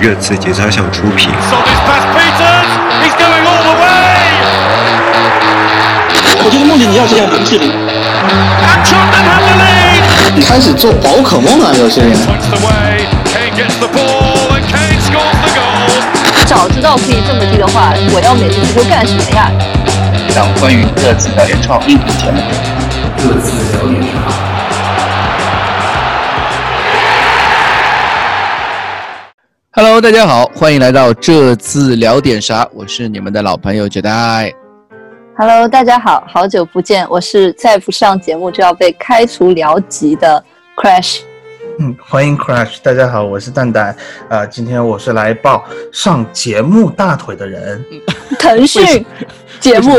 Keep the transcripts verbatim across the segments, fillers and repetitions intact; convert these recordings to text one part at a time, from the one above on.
热刺节操上出品。我觉得梦见你要实现文气力。你开始做宝可梦啊，有些人。早知道可以这么低的话，我要每次足球干什么呀？一档关于热刺的原创音频节目。热刺聊点啥？Hello， 大家好，欢迎来到这次聊点啥，我是你们的老朋友 Jedi。Hello， 大家好，好久不见，我是再不上节目就要被开除聊级的 Crash。嗯，欢迎 Crash， 大家好，我是蛋蛋，呃，今天我是来抱上节目大腿的人，腾讯节目，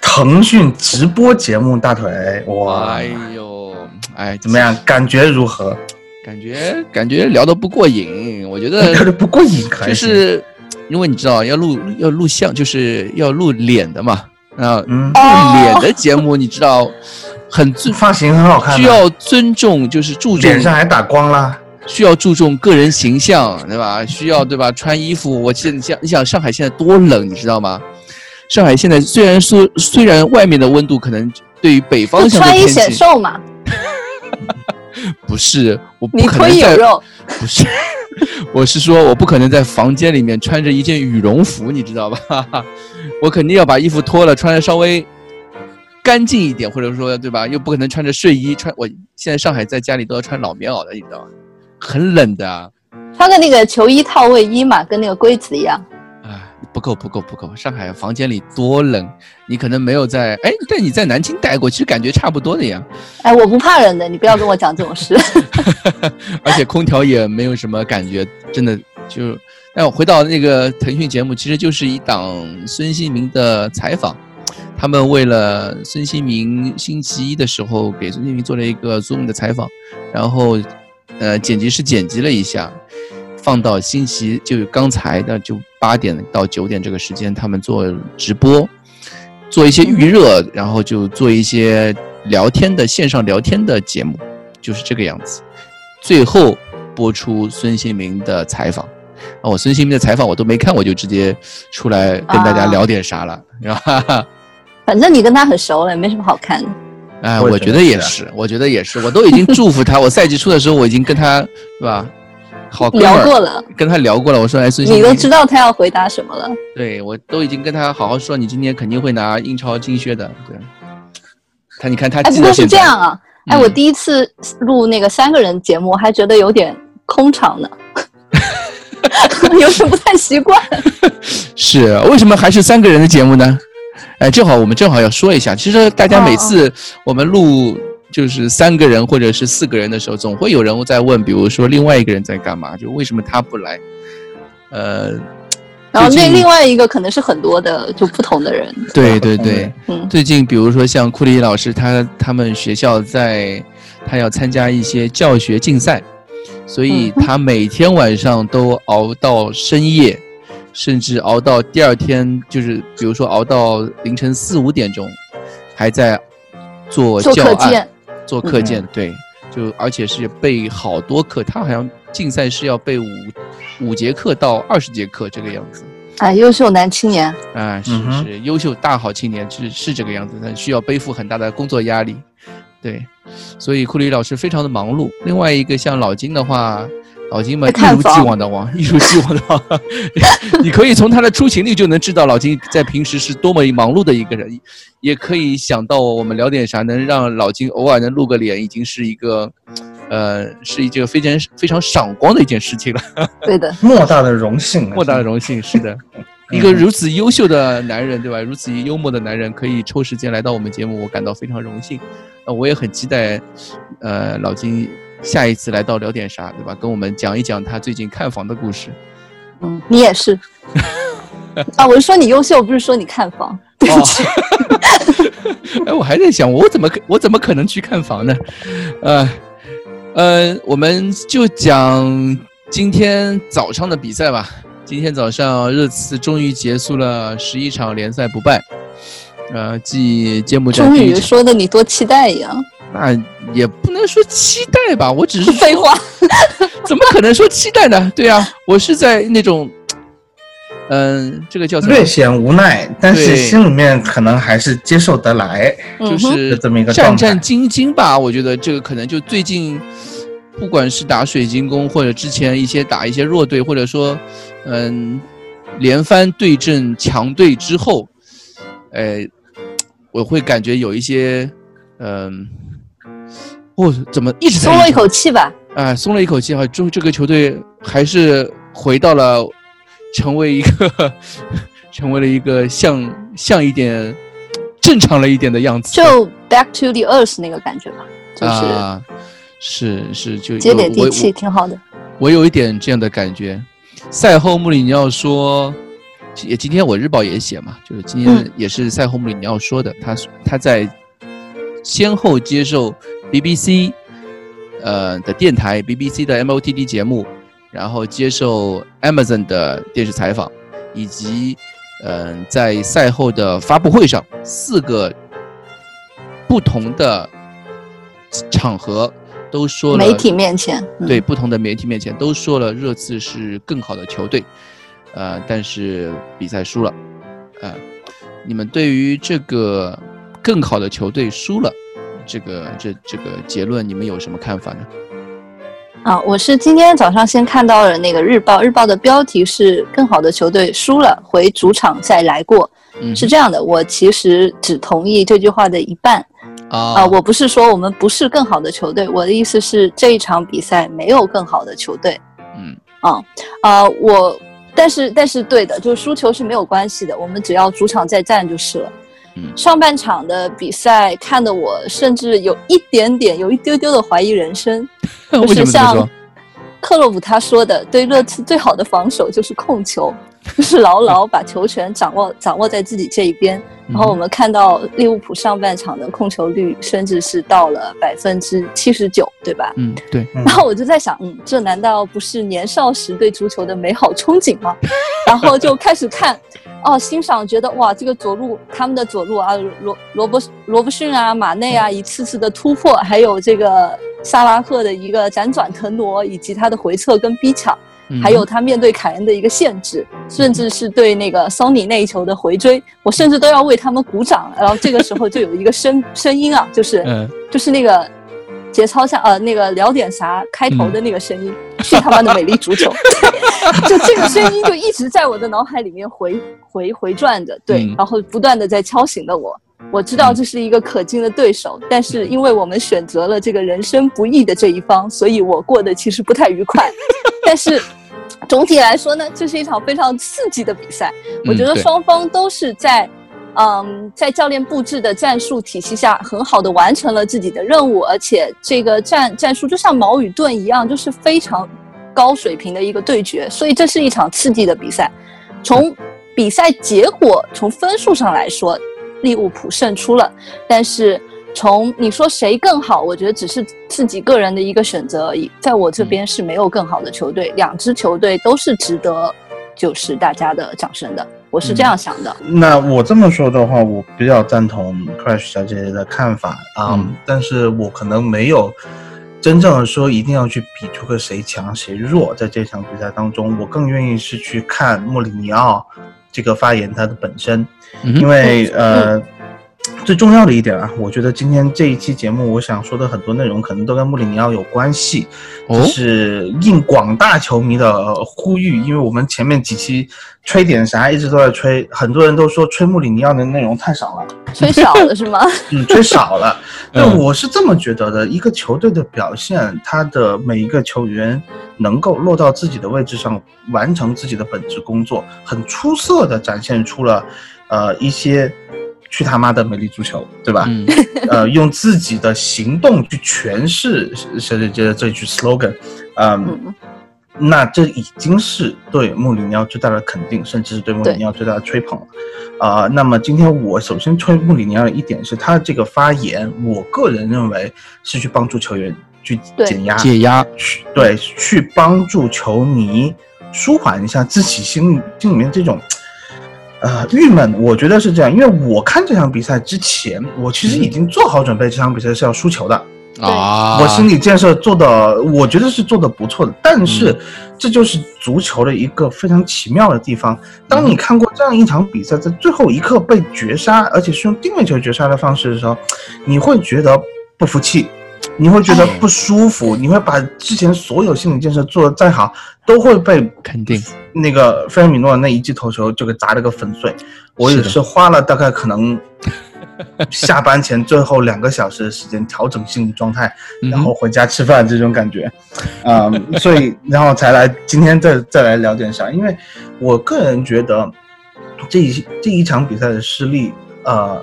腾讯直播节目大腿，哇，哎呦，哎，怎么样，感觉如何？感觉感觉聊得不过瘾，我觉得聊得不过瘾，就是因为你知道要录要录像，就是要录脸的嘛，啊，嗯、录脸的节目，你知道很尊发型很好看，需要尊重，就是注重脸上还打光了，需要注重个人形象，对吧？需要对吧？穿衣服，我现在你想上海现在多冷，你知道吗？上海现在虽然说虽然外面的温度可能对于北方相对偏，穿衣显瘦嘛。不是，我不可能在，不是，我是说我不可能在房间里面穿着一件羽绒服，你知道吧？我肯定要把衣服脱了，穿着稍微干净一点，或者说对吧？又不可能穿着睡衣穿。我现在上海在家里都要穿老棉袄的，你知道吗？很冷的、啊。穿个那个球衣套卫衣嘛，跟那个龟子一样。啊，不够，不够，不够！上海房间里多冷，你可能没有在哎，但你在南京待过，其实感觉差不多的呀。哎，我不怕冷的，你不要跟我讲这种事。而且空调也没有什么感觉，真的就。但我回到那个腾讯节目，其实就是一档孙兴民的采访，他们为了孙兴民星期一的时候给孙兴民做了一个 Zoom 的采访，然后呃剪辑师剪辑了一下。放到星期就刚才的就八点到九点这个时间，他们做直播，做一些预热，然后就做一些聊天的线上聊天的节目，就是这个样子。最后播出孙兴民的采访，啊，我孙兴民的采访我都没看，我就直接出来跟大家聊点啥了，啊、反正你跟他很熟了，没什么好看的。哎，我觉得也是，我觉得也是，我都已经祝福他，我赛季初的时候我已经跟他，是吧？好聊过了，跟他聊过了。我说，哎，孙兴民，你都知道他要回答什么了。对，我都已经跟他好好说，你今天肯定会拿英超金靴的。对，他你看他记得现在。哎，不过是这样啊。嗯、哎，我第一次录那个三个人节目，还觉得有点空场呢，有点不太习惯。是，为什么还是三个人的节目呢？哎，正好我们正好要说一下，其实大家每次我们录。就是三个人或者是四个人的时候，总会有人在问，比如说另外一个人在干嘛，就为什么他不来？呃，然后那另外一个可能是很多的，就不同的人。对对对，嗯，最近比如说像库里老师，他他们学校在他要参加一些教学竞赛，所以他每天晚上都熬到深夜，甚至熬到第二天，就是比如说熬到凌晨四五点钟，还在做教案。做课件、嗯、对，就而且是背好多课，他好像竞赛是要背五五节课到二十节课这个样子。哎，优秀男青年啊，是是、嗯、优秀大好青年，是是这个样子，但需要背负很大的工作压力。对，所以库里老师非常的忙碌。另外一个像老金的话，老金嘛，一如既往的忙，一如既往的忙。你可以从他的出勤率就能知道老金在平时是多么忙碌的一个人，也可以想到我们聊点啥能让老金偶尔能露个脸，已经是一个，呃，是一个非常非常赏光的一件事情了。对的，莫大的荣幸，莫大的荣幸，是的。一个如此优秀的男人，对吧？如此幽默的男人，可以抽时间来到我们节目，我感到非常荣幸。呃，我也很期待，呃，老金。下一次来到聊点啥，对吧？跟我们讲一讲他最近看房的故事。嗯，你也是。啊，我是说你优秀，不是说你看房。对不起。哦、哎，我还在想，我怎么我怎么可能去看房呢？呃，呃，我们就讲今天早上的比赛吧。今天早上，热刺终于结束了十一场联赛不败。呃，继揭幕战。终于说的你多期待一样。那也不能说期待吧，我只是废话。怎么可能说期待呢？对啊，我是在那种嗯、呃，这个叫什么略显无奈，但是心里面可能还是接受得来，就是这么一个战战兢兢吧。我觉得这个可能就最近不管是打水晶宫或者之前一些打一些弱队，或者说嗯、呃、连番对阵强队之后，哎、呃，我会感觉有一些嗯、呃，哦，怎么一直松了一口气吧？啊、呃，松了一口气哈，就这个球队还是回到了。成为一个，成为了一个像像一点正常了一点的样子，就 back to the earth 那个感觉吧，就是、啊、是是就接点地气，挺好的。我有一点这样的感觉。赛后穆里尼奥说，也今天我日报也写嘛，就是今天也是赛后穆里尼奥说的，嗯、他他在先后接受 B B C 呃的电台 B B C 的 M O T D 节目。然后接受 Amazon 的电视采访，以及嗯、呃，在赛后的发布会上，四个不同的场合都说了媒体面前，嗯、对不同的媒体面前都说了热刺是更好的球队，呃，但是比赛输了，呃，你们对于这个更好的球队输了这个这这个结论，你们有什么看法呢？啊，我是今天早上先看到了那个日报，日报的标题是“更好的球队输了，回主场再来过”，嗯、是这样的。我其实只同意这句话的一半。啊、呃，我不是说我们不是更好的球队，我的意思是这一场比赛没有更好的球队。嗯，啊，呃，我但是但是对的，就是输球是没有关系的，我们只要主场再战就是了。嗯、上半场的比赛看得我甚至有一点点有一丢丢的怀疑人生，就是像克洛普他说的，对热刺最好的防守就是控球，就是牢牢把球权掌握掌握在自己这一边。然后我们看到利物浦上半场的控球率甚至是到了 百分之七十九， 对吧？嗯，对。然后我就在想，嗯，这难道不是年少时对足球的美好憧憬吗？然后就开始看，哦，欣赏，觉得哇，这个左路他们的左路啊，罗罗伯罗伯逊啊，马内啊，一次次的突破，还有这个萨拉赫的一个辗转腾挪，以及他的回撤跟逼抢。还有他面对凯恩的一个限制，甚至是对那个桑尼那一球的回追，我甚至都要为他们鼓掌。然后这个时候就有一个声声音啊，就是、嗯、就是那个节操下呃那个聊点啥开头的那个声音，嗯、去他妈的美丽足球，就这个声音就一直在我的脑海里面回回回转着，对，嗯、然后不断的在敲醒了我。我知道这是一个可敬的对手，但是因为我们选择了这个人生不易的这一方，所以我过得其实不太愉快。但是总体来说呢，这是一场非常刺激的比赛。我觉得双方都是在嗯、呃、在教练布置的战术体系下很好的完成了自己的任务，而且这个战战术就像矛与盾一样，就是非常高水平的一个对决，所以这是一场刺激的比赛。从比赛结果从分数上来说，利物浦胜出了，但是从你说谁更好，我觉得只是自己个人的一个选择而已。在我这边是没有更好的球队，嗯、两支球队都是值得就是大家的掌声的，我是这样想的。嗯、那我这么说的话，我比较赞同 Crash 小姐姐的看法啊，嗯嗯、但是我可能没有真正的说一定要去比出个谁强谁弱，在这场比赛当中，我更愿意是去看穆里尼奥。这个发言它的本身，因为呃，最重要的一点啊，我觉得今天这一期节目我想说的很多内容可能都跟穆里尼奥有关系，就是应广大球迷的呼吁，因为我们前面几期吹点啥一直都在吹，很多人都说吹穆里尼奥的内容太少了，吹少了是吗？嗯，吹少了。那我是这么觉得的，一个球队的表现，他的每一个球员。能够落到自己的位置上，完成自己的本职工作，很出色的展现出了，呃，一些去他妈的美丽足球，对吧？嗯、呃，用自己的行动去诠释小姐姐的这句 slogan，、呃、嗯，那这已经是对穆里尼奥最大的肯定，甚至是对穆里尼奥最大的吹捧了。啊、呃，那么今天我首先吹穆里尼奥的一点是他这个发言，我个人认为是去帮助球员。去减压，解压，去对，去帮助球迷舒缓一下自己心心里面这种，呃，郁闷。我觉得是这样，因为我看这场比赛之前，我其实已经做好准备，这场比赛是要输球的。啊，我心理建设做的，我觉得是做的不错的。但是、嗯、这就是足球的一个非常奇妙的地方，当你看过这样一场比赛在最后一刻被绝杀，而且是用定位球绝杀的方式的时候，你会觉得不服气，你会觉得不舒服，你会把之前所有心理建设做得再好都会被肯定，那个菲尔米诺那一记头球就给砸了个粉碎。我也是花了大概可能下班前最后两个小时的时间调整心理状态，然后回家吃饭这种感觉啊、嗯呃，所以然后才来今天再再来聊点啥，因为我个人觉得这一这一场比赛的失利，呃，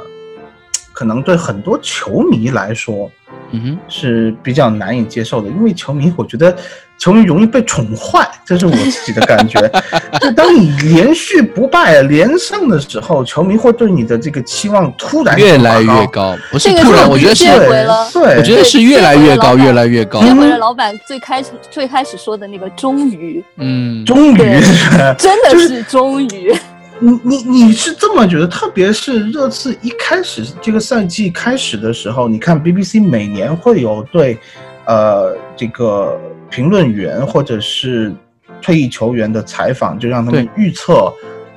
可能对很多球迷来说，嗯，是比较难以接受的，因为球迷，我觉得球迷容易被宠坏，这是我自己的感觉。就当你连续不败、连胜的时候，球迷会对你的这个期望突然越来越高，不是突然，我觉得是，对，我觉得是越来越高，越来越高。接回了老板最开始最开始说的那个“终于”，嗯，终于，真的是终于。你你你是这么觉得？特别是热刺一开始这个赛季开始的时候，你看 B B C 每年会有对，呃，这个评论员或者是退役球员的采访，就让他们预测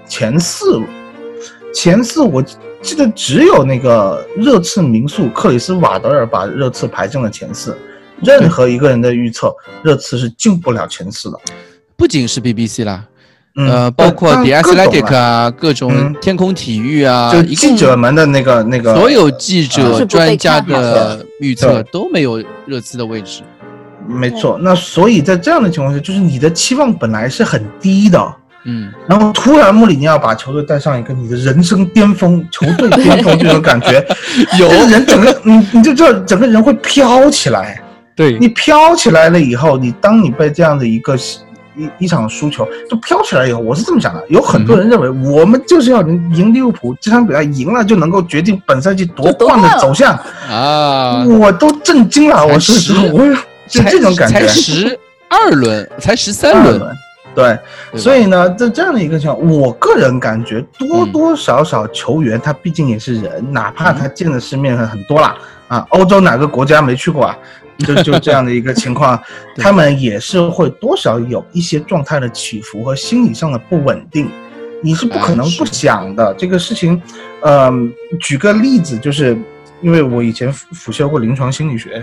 前四。前四我记得只有那个热刺名宿克里斯瓦德尔把热刺排进了前四，任何一个人的预测，热刺是进不了前四的。不仅是 B B C 啦。嗯、呃，包括 The Athletic 啊，各种天空体育啊，嗯、就记者们的那个那个，所有记者、呃、专家的预测都没有热刺的位置。没错，那所以在这样的情况下，就是你的期望本来是很低的，嗯，然后突然穆里尼奥把球队带上一个你的人生巅峰、球队巅峰这种感觉，有人整个你你就知道整个人会飘起来，对你飘起来了以后，你当你被这样的一个。一, 一场输球就飘起来以后，我是这么想的，有很多人认为我们就是要赢利物浦，这场比赛赢了就能够决定本赛季夺冠的走向啊！我都震惊了，我是我就这种感觉，才十二轮，才十三轮，对，对所以呢，在这样的一个情况，我个人感觉多多少少球员他毕竟也是人，嗯、哪怕他见的世面很多啦、嗯、啊，欧洲哪个国家没去过啊？就就这样的一个情况，他们也是会多少有一些状态的起伏和心理上的不稳定，你是不可能不想的、啊、这个事情。呃，举个例子，就是因为我以前辅修过临床心理学，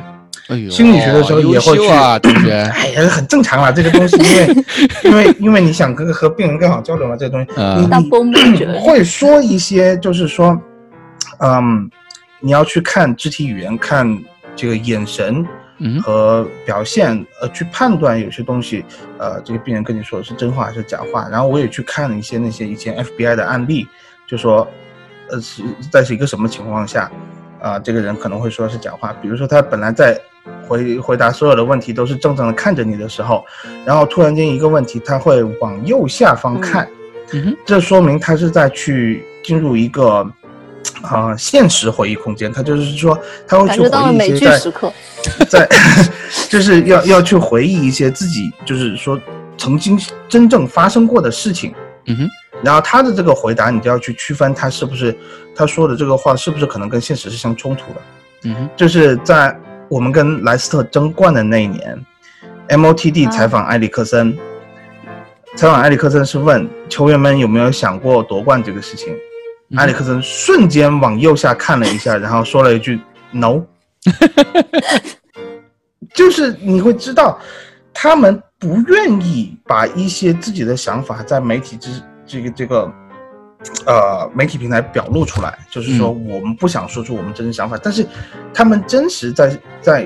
哎、心理学的时候也会去，啊、哎呀，很正常啦，这个东西，因为因为因为你想跟和病人更好交流嘛，这个东西，啊、你会说一些，就是说，嗯，你要去看肢体语言，看这个眼神。和表现，呃，去判断有些东西，呃，这个病人跟你说的是真话还是假话。然后我也去看了一些那些以前 F B I 的案例，就说，呃，是在是一个什么情况下，啊、呃，这个人可能会说是假话。比如说他本来在回回答所有的问题都是正正的看着你的时候，然后突然间一个问题他会往右下方看，嗯、这说明他是在去进入一个。啊、呃，现实回忆空间，他就是说，他会去回忆一些在，在，就是要要去回忆一些自己，就是说曾经真正发生过的事情。嗯哼。然后他的这个回答，你就要去区分他是不是他说的这个话是不是可能跟现实是相冲突的。嗯哼。就是在我们跟莱斯特争冠的那一年 ，M O T D 采访埃里克森，啊、采访埃里克森是问球员们有没有想过夺冠这个事情。埃里克森瞬间往右下看了一下，然后说了一句 “no”， 就是你会知道，他们不愿意把一些自己的想法在媒体之这个这个，呃，媒体平台表露出来，就是说我们不想说出我们真实想法，嗯、但是他们真实在在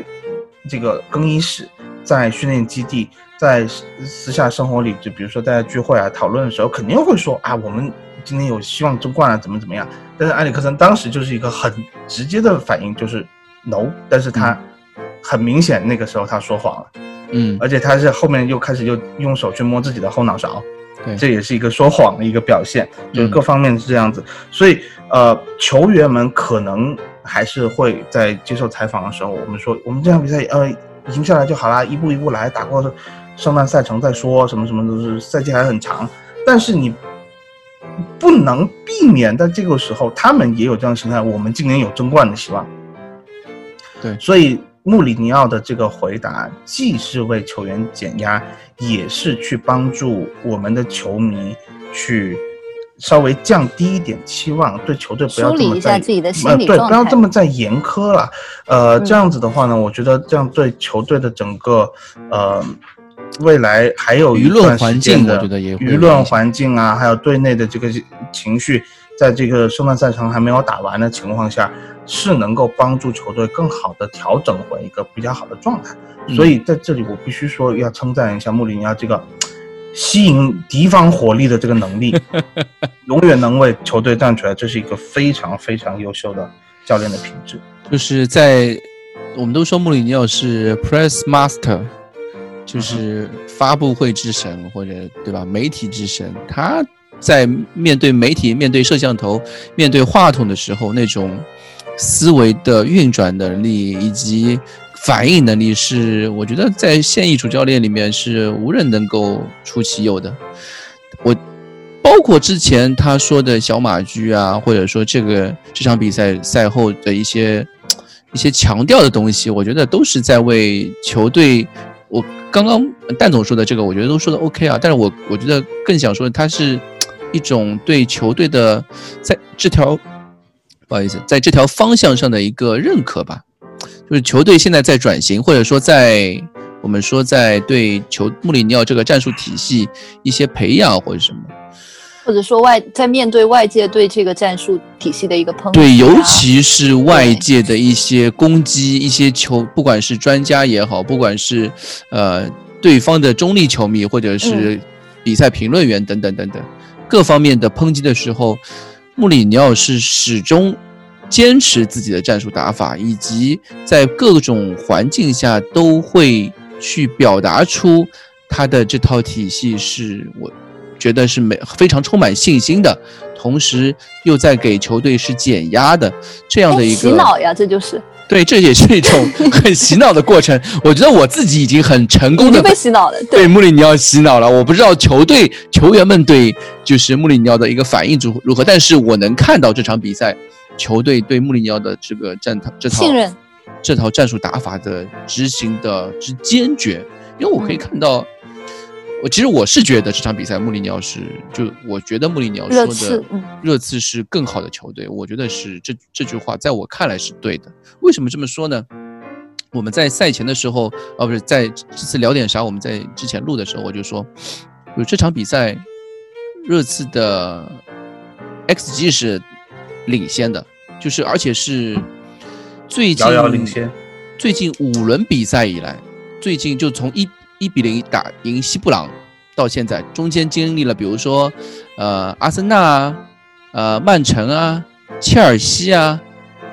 这个更衣室、在训练基地、在私下生活里，就比如说大家聚会啊、讨论的时候，肯定会说啊，我们。今天有希望争冠啊，怎么怎么样？但是埃里克森当时就是一个很直接的反应，就是 no。但是他很明显那个时候他说谎了，嗯，而且他是后面又开始又用手去摸自己的后脑勺，对，这也是一个说谎的一个表现，就是各方面是这样子。嗯、所以呃，球员们可能还是会在接受采访的时候，我们说我们这场比赛呃赢下来就好啦，一步一步来，打过圣诞赛程再说，什么什么都是赛季还很长，但是你。不能避免，在这个时候，他们也有这样的心态。我们今年有争冠的希望，对，所以穆里尼奥的这个回答既是为球员减压，也是去帮助我们的球迷去稍微降低一点期望，对球队不要这么在梳理一下自己的心理状态、呃、对，不要这么在严苛了。呃、嗯，这样子的话呢，我觉得这样对球队的整个呃未来还有舆论环境的舆论环境啊，还有队内的这个情绪，在这个圣诞赛程还没有打完的情况下，是能够帮助球队更好的调整回一个比较好的状态。嗯、所以在这里，我必须说要称赞一下穆里尼奥这个吸引敌方火力的这个能力，永远能为球队站出来，这是一个非常非常优秀的教练的品质。就是在我们都说穆里尼奥是 press master。就是发布会之神，或者对吧，媒体之神，他在面对媒体、面对摄像头、面对话筒的时候，那种思维的运转能力以及反应能力，是我觉得在现役主教练里面是无人能够出其右的。我包括之前他说的小马驹啊，或者说这个这场比赛赛后的一些一些强调的东西，我觉得都是在为球队。我刚刚蛋总说的这个我觉得都说的 OK 啊，但是我我觉得更想说它是一种对球队的在这条不好意思在这条方向上的一个认可吧，就是球队现在在转型，或者说在我们说在对球穆里尼奥这个战术体系一些培养或者什么，或者说外在面对外界对这个战术体系的一个抨击、啊、对，尤其是外界的一些攻击，一些球不管是专家也好，不管是呃对方的中立球迷或者是比赛评论员等等等等、嗯、各方面的抨击的时候，穆里尼奥是始终坚持自己的战术打法，以及在各种环境下都会去表达出他的这套体系是我觉得是非常充满信心的，同时又在给球队是减压的这样的一个洗脑呀，这就是对，这也是一种很洗脑的过程。我觉得我自己已经很成功的被洗脑了，对，对穆里尼奥洗脑了。我不知道球队球员们对就是穆里尼奥的一个反应如何，但是我能看到这场比赛球队对穆里尼奥的这个战这套信任，这套战术打法的执行的之坚决，因为我可以看到。嗯我其实我是觉得这场比赛穆里尼奥是，就我觉得穆里尼奥说的热刺是更好的球队，我觉得是这这句话在我看来是对的。为什么这么说呢？我们在赛前的时候，啊不是在这次聊点啥？我们在之前录的时候我就说，有这场比赛，热刺的 X G 是领先的，就是而且是最近遥遥领先，最近五轮比赛以来，最近就从一。一比零打赢西布朗到现在，中间经历了比如说呃阿森纳啊，呃曼城啊，切尔西啊，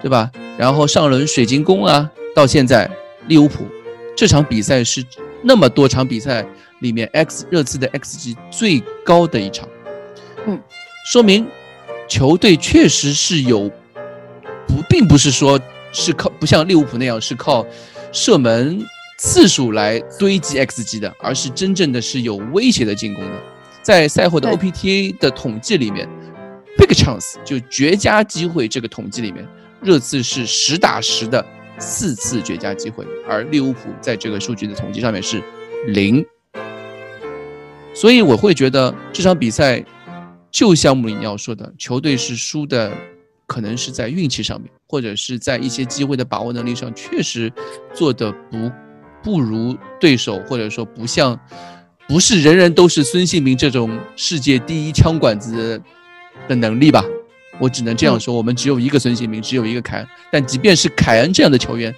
对吧，然后上轮水晶宫啊，到现在利物浦，这场比赛是那么多场比赛里面 X 热刺的 X G 最高的一场。嗯，说明球队确实是有不并不是说是靠不像利物浦那样是靠射门次数来堆积 X G 的，而是真正的是有威胁的进攻的。在赛后的 O P T A 的统计里面 Big Chance 就绝佳机会这个统计里面，热刺是十打十的四次绝佳机会，而利物浦在这个数据的统计上面是零。所以我会觉得这场比赛就像穆里尼奥说的，球队是输的可能是在运气上面，或者是在一些机会的把握能力上确实做的不不如对手，或者说不像，不是人人都是孙兴民这种世界第一枪管子的能力吧，我只能这样说，我们只有一个孙兴民，只有一个凯恩，但即便是凯恩这样的球员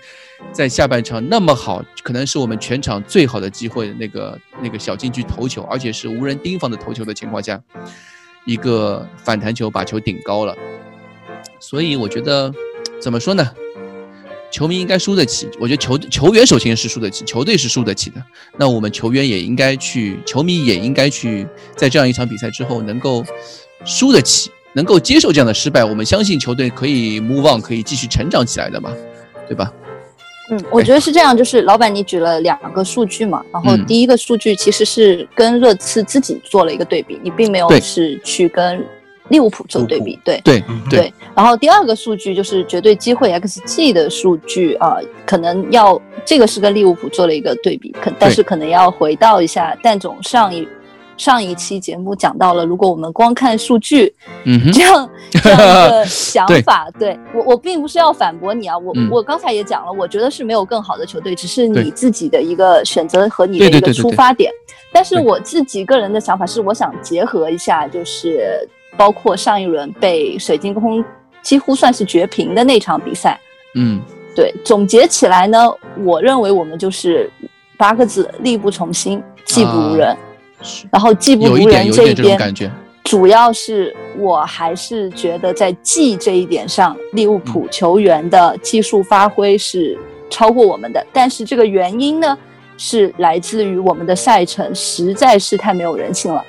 在下半场那么好，可能是我们全场最好的机会，那个那个小禁区头球，而且是无人盯防的头球的情况下，一个反弹球把球顶高了。所以我觉得怎么说呢，球迷应该输得起，我觉得 球, 球员首先是输得起，球队是输得起的。那我们球员也应该去，球迷也应该去，在这样一场比赛之后能够输得起，能够接受这样的失败。我们相信球队可以 move on， 可以继续成长起来的嘛，对吧？嗯，我觉得是这样。就是老板，你举了两个数据嘛，然后第一个数据其实是跟热刺自己做了一个对比，嗯、你并没有是去跟利物浦做对比，对对 对, 对。然后第二个数据就是绝对机会 X G 的数据啊、呃，可能要这个是跟利物浦做了一个对比，可但是可能要回到一下蛋总上一上一期节目讲到了，如果我们光看数据，嗯，这样这样一个想法，对, 对我我并不是要反驳你啊，我、嗯、我刚才也讲了，我觉得是没有更好的球队，只是你自己的一个选择和你的一个出发点。对对对对对，但是我自己个人的想法是，我想结合一下，就是包括上一轮被水晶宫几乎算是绝平的那场比赛，嗯，对，总结起来呢，我认为我们就是八个字：力不从心，技不如人。啊，然后技不如人这一边，主要是我还是觉得在技这一点上，利物浦球员的技术发挥是超过我们的，但是这个原因呢，是来自于我们的赛程实在是太没有人性了，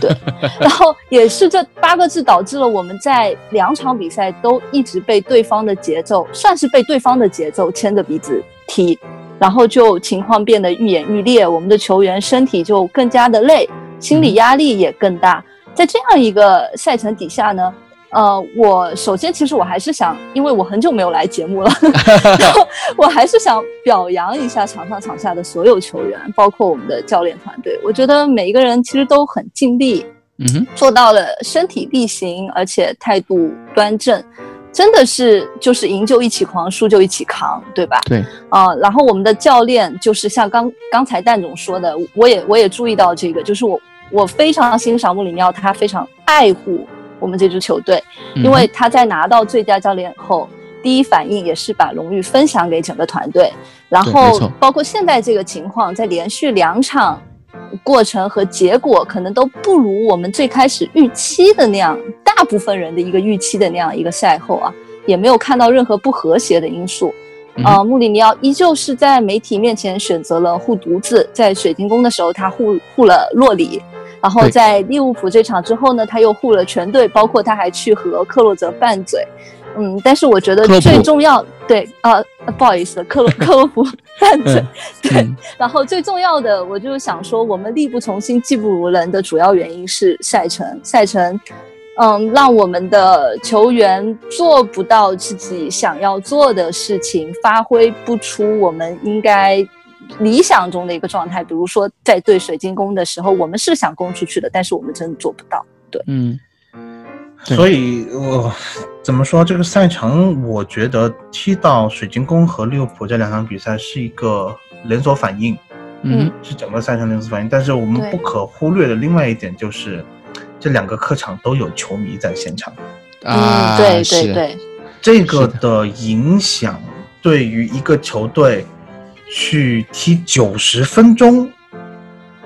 对。然后也是这八个字导致了我们在两场比赛都一直被对方的节奏，算是被对方的节奏牵着鼻子踢。然后就情况变得愈演愈烈，我们的球员身体就更加的累，心理压力也更大。在这样一个赛程底下呢，呃，我首先其实我还是想，因为我很久没有来节目了，然后我还是想表扬一下场上场下的所有球员，包括我们的教练团队。我觉得每一个人其实都很尽力，嗯，做到了身体力行，而且态度端正。真的是就是赢就一起狂，输就一起扛，对吧？对啊、呃，然后我们的教练就是像刚刚才蛋总说的，我也我也注意到这个，就是我我非常欣赏穆里尼奥，他非常爱护我们这支球队，因为他在拿到最佳教练后，嗯、第一反应也是把荣誉分享给整个团队，然后包括现在这个情况，在连续两场过程和结果可能都不如我们最开始预期的那样，大部分人的一个预期的那样一个赛后啊，也没有看到任何不和谐的因素。呃，穆里尼奥依旧是在媒体面前选择了护犊子，在水晶宫的时候他护护了洛里，然后在利物浦这场之后呢，他又护了全队，包括他还去和克洛泽拌嘴。嗯，但是我觉得最重要，对啊、呃，不好意思，克洛克洛普拌嘴，对、嗯。然后最重要的，我就想说，我们力不从心、技不如人的主要原因是赛程，赛程，嗯，让我们的球员做不到自己想要做的事情，发挥不出我们应该理想中的一个状态。比如说，在对水晶宫的时候，我们是想攻出去的，但是我们真的做不到，对，嗯。所以我、呃、怎么说，这个赛程我觉得踢到水晶宫和利物浦这两场比赛是一个连锁反应，嗯，是整个赛程连锁反应。但是我们不可忽略的另外一点就是，这两个客场都有球迷在现场，啊、嗯，对对对，这个的影响对于一个球队去踢九十分钟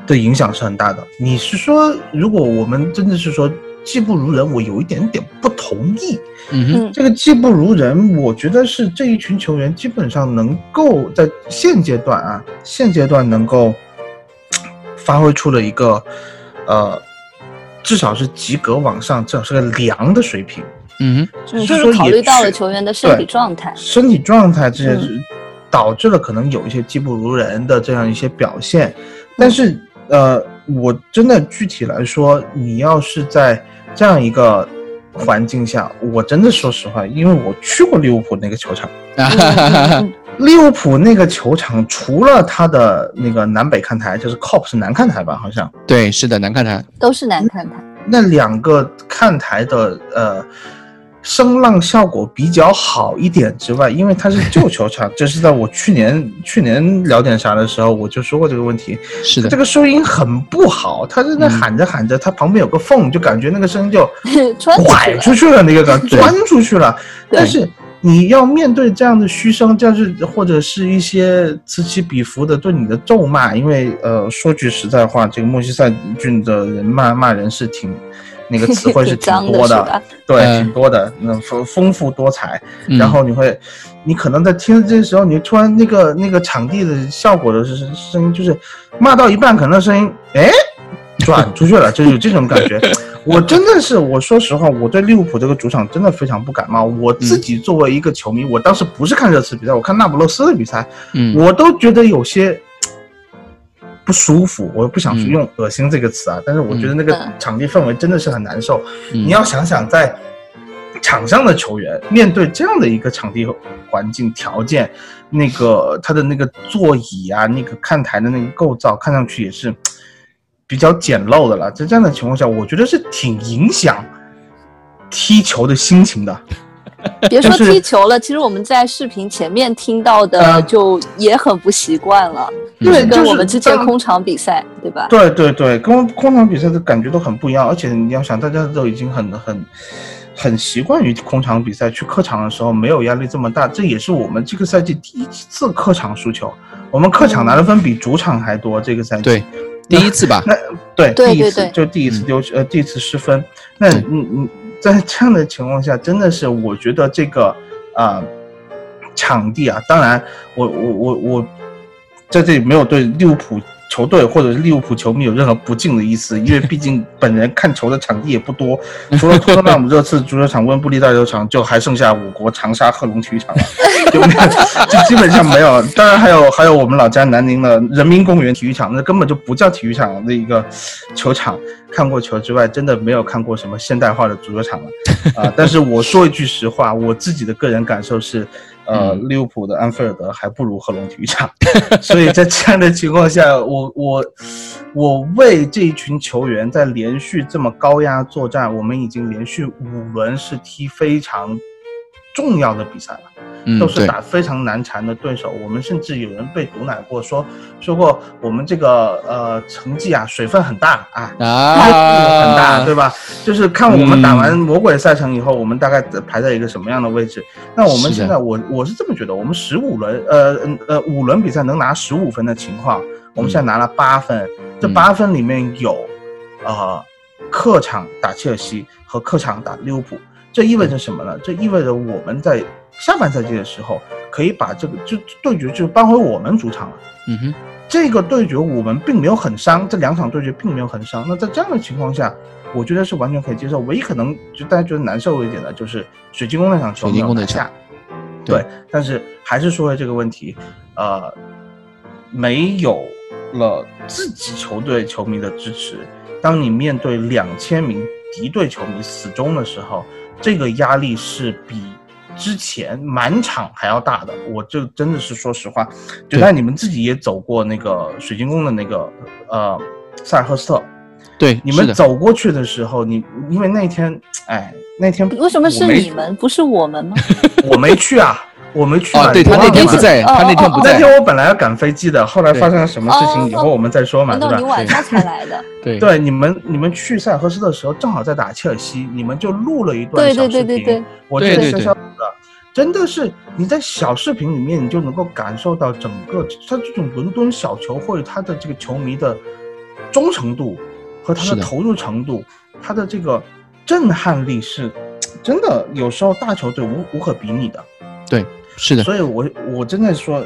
的影响是很大的。你是说，如果我们真的是说技不如人，我有一点点不同意。嗯哼，这个技不如人，我觉得是这一群球员基本上能够在现阶段啊，现阶段能够发挥出了一个，呃，至少是及格往上，至少是个良的水平。嗯哼，就是考虑到了球员的身体状态，身体状态这些导致了可能有一些技不如人的这样一些表现，但是呃。我真的具体来说，你要是在这样一个环境下，我真的说实话，因为我去过利物浦那个球场，利物浦那个球场除了它的那个南北看台，就是 C O P 是南看台吧，好像对，是的，南看台都是南看台。那两个看台的呃声浪效果比较好一点之外，因为它是旧球场，这是在我去年去年聊点啥的时候我就说过这个问题。是的，这个收音很不好，他在那喊着喊着，他、嗯、旁边有个缝，就感觉那个声音就拐出去了，那个感钻出去了。但是你要面对这样的嘘声，就是或者是一些此起彼伏的对你的咒骂，因为呃，说句实在话，这个墨西塞郡的人骂骂人是挺。那个词汇是挺多 的, 的对、嗯、挺多的，那丰富多彩、嗯、然后你会你可能在听这时候你突然那个那个场地的效果的声音，就是骂到一半可能声音哎转出去了，就有这种感觉。我真的是，我说实话，我对利物浦这个主场真的非常不感冒。我自己作为一个球迷、嗯、我当时不是看热刺比赛，我看那不勒斯的比赛、嗯、我都觉得有些不舒服，我不想用恶心这个词啊、嗯、但是我觉得那个场地氛围真的是很难受、嗯、你要想想在场上的球员面对这样的一个场地环境条件，那个他的那个座椅啊，那个看台的那个构造看上去也是比较简陋的了，在这样的情况下我觉得是挺影响踢球的心情的。别说踢球了、就是、其实我们在视频前面听到的就也很不习惯了、呃、就是跟我们之前空场比赛、就是、对吧，对对对，跟空场比赛的感觉都很不一样，而且你要想大家都已经很很很习惯于空场比赛，去客场的时候没有压力这么大，这也是我们这个赛季第一次客场输球，我们客场拿的分比主场还多，这个赛季对第一次吧，那对对对对，就第一次丢、嗯、呃第一次失分，那你你在这样的情况下真的是我觉得这个啊、呃、场地啊，当然我我我我在这里没有对利物浦球队或者是利物浦球迷有任何不敬的意思，因为毕竟本人看球的场地也不多，除了托特纳姆热刺足球场、温布利大球场，就还剩下我国长沙贺龙体育场了，就就基本上没有。当然还有还有我们老家南宁的人民公园体育场，那根本就不叫体育场的一个球场。看过球之外，真的没有看过什么现代化的足球场了啊、呃！但是我说一句实话，我自己的个人感受是。呃，利物浦的安菲尔德还不如贺龙体育场，所以在这样的情况下，我我我为这一群球员在连续这么高压作战，我们已经连续五轮是踢非常重要的比赛了，嗯、都是打非常难缠的对手。我们甚至有人被毒奶过，说说过我们这个呃成绩啊水分很大啊，啊很大，对吧？就是看我们打完魔鬼赛程以后，嗯、我们大概排在一个什么样的位置？那我们现在我我是这么觉得，我们十五轮呃呃五轮比赛能拿十五分的情况，我们现在拿了八分，嗯、这八分里面有呃客场打切尔西和客场打利物浦。这意味着什么呢？这意味着我们在下半赛季的时候，可以把这个就对决就搬回我们主场了。嗯哼，这个对决我们并没有很伤，这两场对决并没有很伤。那在这样的情况下，我觉得是完全可以接受。唯一可能就大家觉得难受一点的，就是水晶宫那场球没有拿下。对，对，但是还是说回这个问题，呃，没有了自己球队球迷的支持，当你面对两千名敌对球迷死忠的时候。这个压力是比之前满场还要大的，我就真的是说实话，就在你们自己也走过那个水晶宫的那个呃萨尔赫斯特，对，你们走过去的时候，你因为那天，哎，那天为什么是你们不是我们吗？我没去啊。我没去、哦、对，他那天不在，他那天不在。那天我本来要赶飞机的，后来发生了什么事情，以后我们再说嘛，对吧？你晚上才来的。对，对，你们你们去塞尔赫斯的时候，正好在打切尔西，你们就录了一段小视频。对对对对对，我这个小小的，真的是你在小视频里面，你就能够感受到整个他这种伦敦小球会他的这个球迷的忠诚度和他的投入程度，他的这个震撼力是真的，有时候大球队无无可比拟的。对。是的，所以我我真的说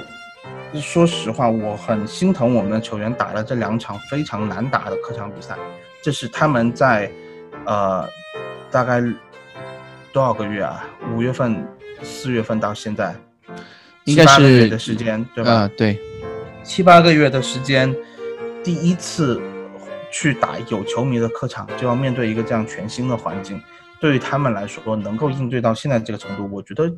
说实话，我很心疼我们的球员打了这两场非常难打的客场比赛，这是他们在呃大概多少个月啊，五月份四月份到现在应该是七八个月的时间，对吧、呃、对，七八个月的时间第一次去打有球迷的客场，就要面对一个这样全新的环境，对于他们来说能够应对到现在这个程度，我觉得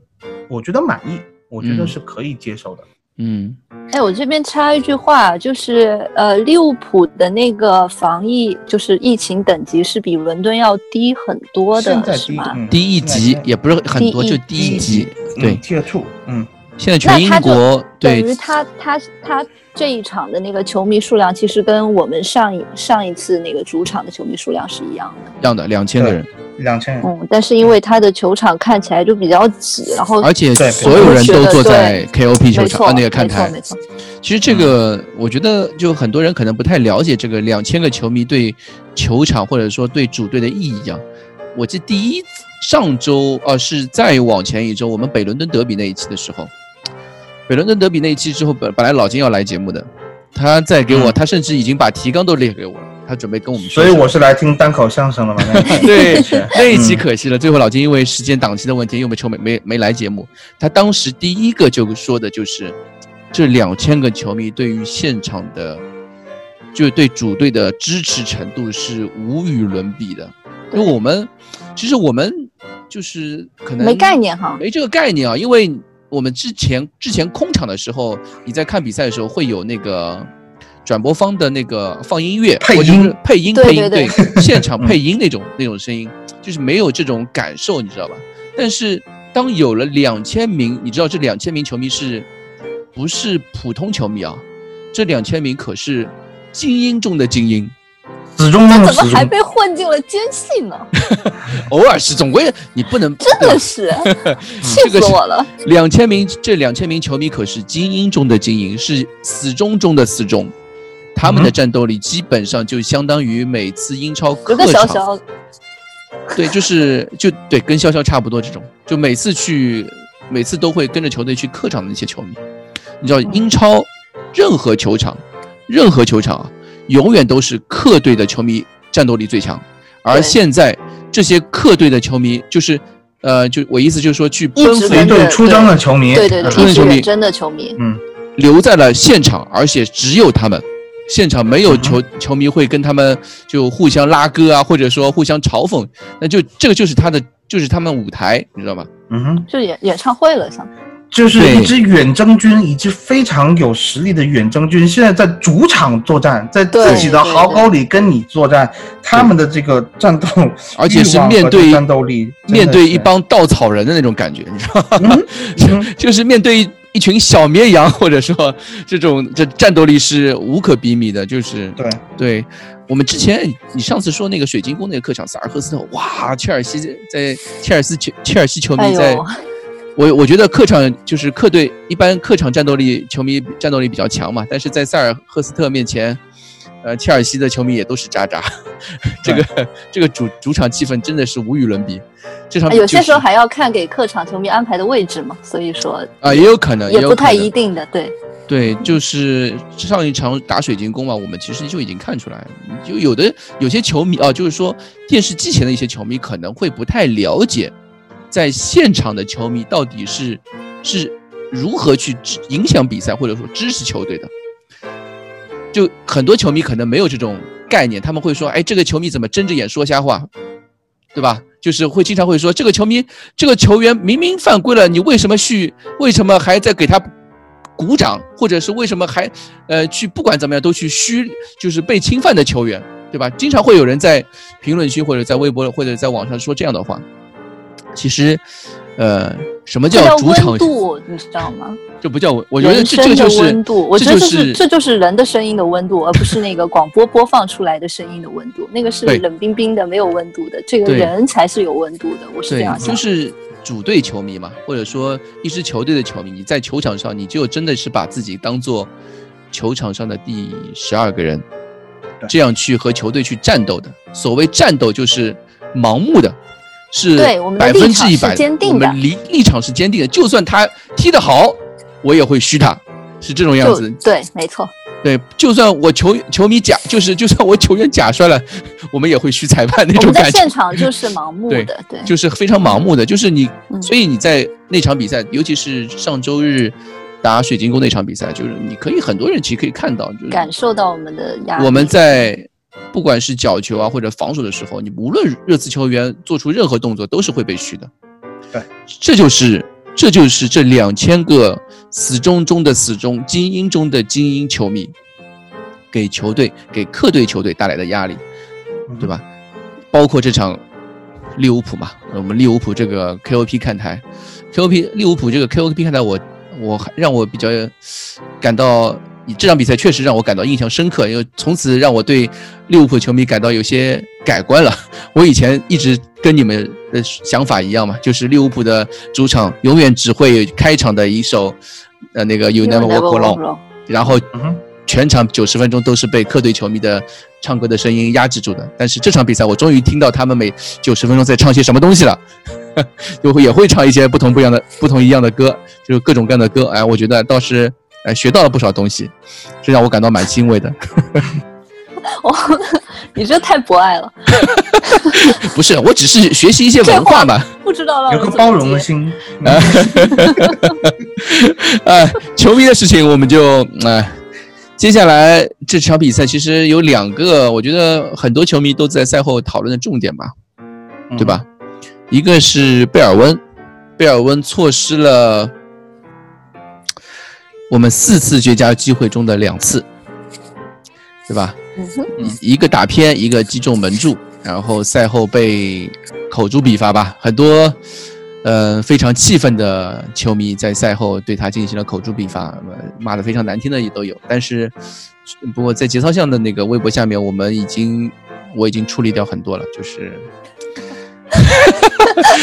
我觉得满意，我觉得是可以接受的。嗯，哎，我这边插一句话，就是呃，利物浦的那个防疫，就是疫情等级是比伦敦要低很多的，是吗？低一级也不是很多，就低一级。对，接触，嗯。现在全英国对等于他他他这一场的那个球迷数量，其实跟我们上一上一次那个主场的球迷数量是一样的，一样的两千个人，两千人。嗯，但是因为他的球场看起来就比较挤，然后而且所有人都坐在 K O P 球场、啊、那个看台。其实这个我觉得，就很多人可能不太了解这个两千个球迷对球场或者说对主队的意义啊。我记得第一上周啊，是再往前一周，我们北伦敦德比那一期的时候。北伦敦德比那一期之后，本本来老金要来节目的，他再给我、嗯、他甚至已经把提纲都列给我了，他准备跟我们说，所以我是来听单口相声了嘛。对，那一期可惜了、嗯、最后老金因为时间档期的问题又没抽没没没来节目，他当时第一个就说的就是这两千个球迷对于现场的就是对主队的支持程度是无与伦比的。因为我们其实我们就是可能没概念哈，没这个概念啊，因为我们之前之前空场的时候，你在看比赛的时候会有那个转播方的那个放音乐，配音配音配音， 对, 对, 对, 对现场配音那种那种声音，就是没有这种感受，你知道吧？但是当有了两千名，你知道这两千名球迷是不是普通球迷啊？这两千名可是精英中的精英。始终那怎么还被混进了奸细呢？偶尔是，总归你不能真的是气死我了。两千名，这两千名球迷可是精英中的精英，是死忠中的死忠，他们的战斗力基本上就相当于每次英超客场。有个小小对，就是就对，跟潇潇差不多这种，就每次去，每次都会跟着球队去客场的那些球迷。你知道英超任何球场，任何球场啊。永远都是客队的球迷战斗力最强，而现在这些客队的球迷就是，呃，就我意思就是说，去奔赴随队出征的球迷，对对对，出征球迷，真的球迷，嗯，留在了现场，而且只有他们，现场没有球、嗯、球迷会跟他们就互相拉歌啊，或者说互相嘲讽，那就这个就是他的，就是他们舞台，你知道吗？嗯哼，就演演唱会了，像。就是一支远征军，一支非常有实力的远征军，现在在主场作战，在自己的壕沟里跟你作战，他们的这个战斗，而且是面对战斗力，面对一帮稻草人的那种感觉，你知道吗？嗯、就是面对一群小绵羊，或者说这种这战斗力是无可比拟的，就是对对。我们之前你上次说那个水晶宫那个客场萨尔赫斯特，哇，切尔西在切尔西切尔西球迷在。哎我我觉得客场就是客队，一般客场战斗力球迷战斗力比较强嘛，但是在塞尔赫斯特面前，呃，切尔西的球迷也都是渣渣，这个这个主主场气氛真的是无与伦比。这场、就是、有些时候还要看给客场球迷安排的位置嘛，所以说啊、呃、也有可能，也不太一定的，对对，就是上一场打水晶宫嘛，我们其实就已经看出来了，就有的有些球迷啊，就是说电视机前的一些球迷可能会不太了解。在现场的球迷到底是是如何去影响比赛，或者说支持球队的？就很多球迷可能没有这种概念，他们会说：“哎，这个球迷怎么睁着眼说瞎话，对吧？”就是会经常会说：“这个球迷，这个球员明明犯规了，你为什么去？为什么还在给他鼓掌？或者是为什么还呃去不管怎么样都去嘘，就是被侵犯的球员，对吧？”经常会有人在评论区或者在微博或者在网上说这样的话。其实，呃，什么叫主场？温度，你知道吗？这不叫温，我觉得这这就是温度。我觉得这是这就是人的声音的温度，而不是那个广播播放出来的声音的温度。那个是冷冰冰的，没有温度的。这个人才是有温度的。我是这样想。就是主队球迷嘛，或者说一支球队的球迷，你在球场上，你就真的是把自己当做球场上的第十二个人，这样去和球队去战斗的。所谓战斗，就是盲目的。是百分之一百的，我们立立场是坚定的，就算他踢得好，我也会嘘他，是这种样子。对，没错。对，就算我球球迷假，就是就算我球员假摔了，我们也会嘘裁判那种感觉。我们在现场就是盲目的，对，对就是非常盲目的，就是你，嗯、所以你在那场比赛，尤其是上周日打水晶宫那场比赛，就是你可以很多人其实可以看到，就是感受到我们的压力。我们在。不管是角球啊或者防守的时候，你无论热刺球员做出任何动作都是会被嘘的。对，这就是这就是这两千个死忠中的死忠，精英中的精英球迷给球队给客队球队带来的压力，对吧？嗯、包括这场利物浦嘛，我们利物浦这个 K O P 看台 ，K O P 利物浦这个 K O P 看台我，我我让我比较感到。这场比赛确实让我感到印象深刻，因为从此让我对利物浦球迷感到有些改观了。我以前一直跟你们的想法一样嘛，就是利物浦的主场永远只会开场的一首，呃，那个 You'll Never Walk Alone， 然后全场九十分钟都是被客队球迷的唱歌的声音压制住的。但是这场比赛我终于听到他们每九十分钟在唱些什么东西了，就会也会唱一些不同不一样的不同一样的歌，就是各种各样的歌。哎，我觉得倒是。哎，学到了不少东西，这让我感到蛮欣慰的。哦，你这太博爱了。不是，我只是学习一些文化嘛。不知道了。有个包容的心。啊、嗯呃，球迷的事情我们就啊、呃，接下来这场比赛其实有两个我觉得很多球迷都在赛后讨论的重点吧、嗯、对吧，一个是贝尔温，贝尔温错失了我们四次绝佳机会中的两次，对吧、嗯、一个打偏，一个击中门柱，然后赛后被口诛笔伐吧，很多呃，非常气愤的球迷在赛后对他进行了口诛笔伐，骂得非常难听的也都有。但是，不过在节操巷的那个微博下面，我们已经我已经处理掉很多了，就是，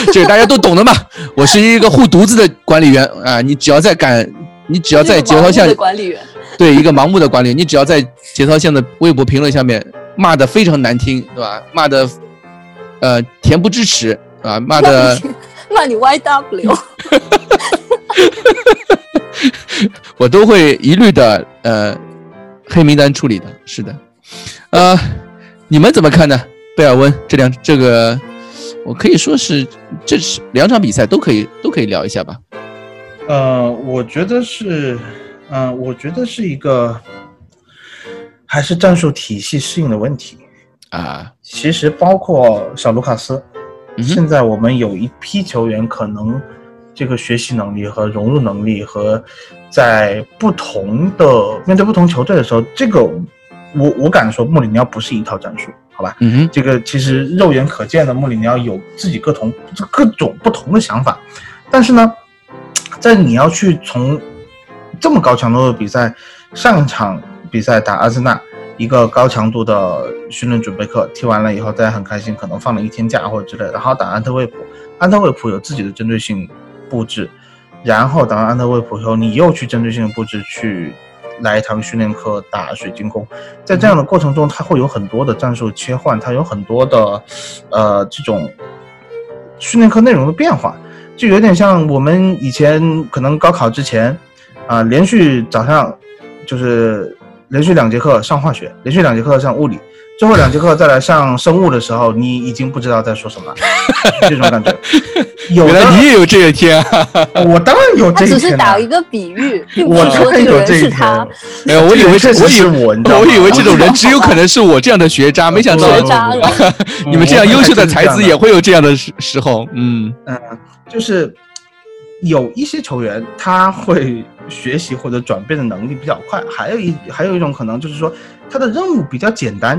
就是大家都懂的嘛。我是一个护犊子的管理员啊、呃，你只要在敢，你只要在节操巷管理员，对一个盲目的管理员，你只要在节操巷的微博评论下面骂得非常难听，对吧？骂得呃恬不知耻啊、呃，骂得。骂你 Y W 我都会一律的呃黑名单处理的，是的。呃你们怎么看呢？贝尔温这两这个我可以说是这是两场比赛都可以都可以聊一下吧。呃我觉得是呃我觉得是一个还是战术体系适应的问题啊，其实包括小卢卡斯。现在我们有一批球员可能这个学习能力和融入能力和在不同的面对不同球队的时候，这个我我敢说穆里尼奥不是一套战术，好吧、嗯、这个其实肉眼可见的穆里尼奥有自己各同各种不同的想法，但是呢在你要去从这么高强度的比赛，上一场比赛打阿森纳一个高强度的训练准备课，踢完了以后大家很开心，可能放了一天假或者之类的，然后打安特卫普，安特卫普有自己的针对性布置，然后打完安特卫普以后，你又去针对性布置去来一堂训练课打水晶宫，在这样的过程中，它会有很多的战术切换，它有很多的呃这种训练课内容的变化，就有点像我们以前可能高考之前啊、呃，连续早上就是。连续两节课上化学，连续两节课上物理，最后两节课再来上生物的时候，你已经不知道在说什么了，这种感觉。有的你也有这一天啊！我当然有这一天、啊。他只是打一个比喻，并不是说这个人是他。没有，我以为这我以为我以为这种人只有可能是我这样的学渣，没想到你们这样优秀的才子也会有这样的时候。嗯嗯，就是有一些球员他会。学习或者转变的能力比较快，还有一还有一种可能就是说，他的任务比较简单，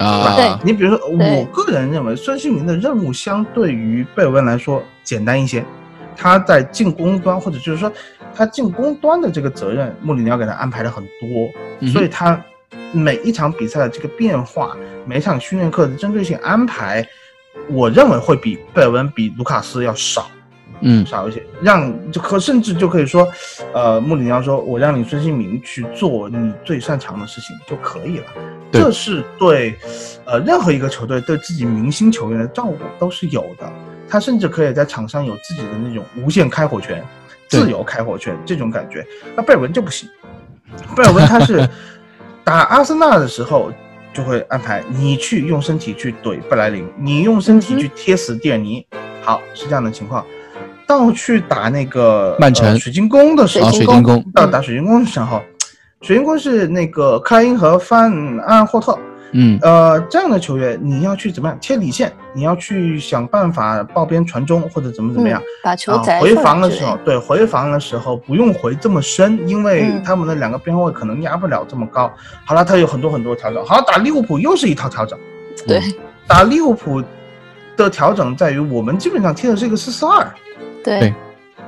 啊，对，你比如说，我个人认为孙兴民的任务相对于贝尔温来说简单一些，他在进攻端或者就是说他进攻端的这个责任，穆里尼奥给他安排了很多、嗯，所以他每一场比赛的这个变化，每一场训练课的针对性安排，我认为会比贝尔温比卢卡斯要少。嗯，少一些，让就可甚至就可以说，呃，穆里尼奥说，我让你孙兴民去做你最擅长的事情就可以了。这是对，呃，任何一个球队对自己明星球员的照顾都是有的。他甚至可以在场上有自己的那种无限开火权、自由开火权这种感觉。那贝尔文就不行，贝尔文他是打阿森纳的时候。就会安排你去用身体去怼布莱林，你用身体去贴死蒂尔尼、嗯、好，是这样的情况。到去打那个曼城、呃、水晶宫的时候，水晶宫到打水晶宫的时候、嗯、水晶宫是那个克莱因和范安霍特，嗯呃这样的球员你要去怎么样贴底线，你要去想办法爆边传中或者怎么怎么样、嗯、把球摘、呃、回防的时候，对，回防的时候不用回这么深，因为他们的两个边后卫可能压不了这么高、嗯、好了，他有很多很多调整，好，打利物浦又是一套调整，对、嗯、打利物浦的调整在于我们基本上贴的是一个四四二，对，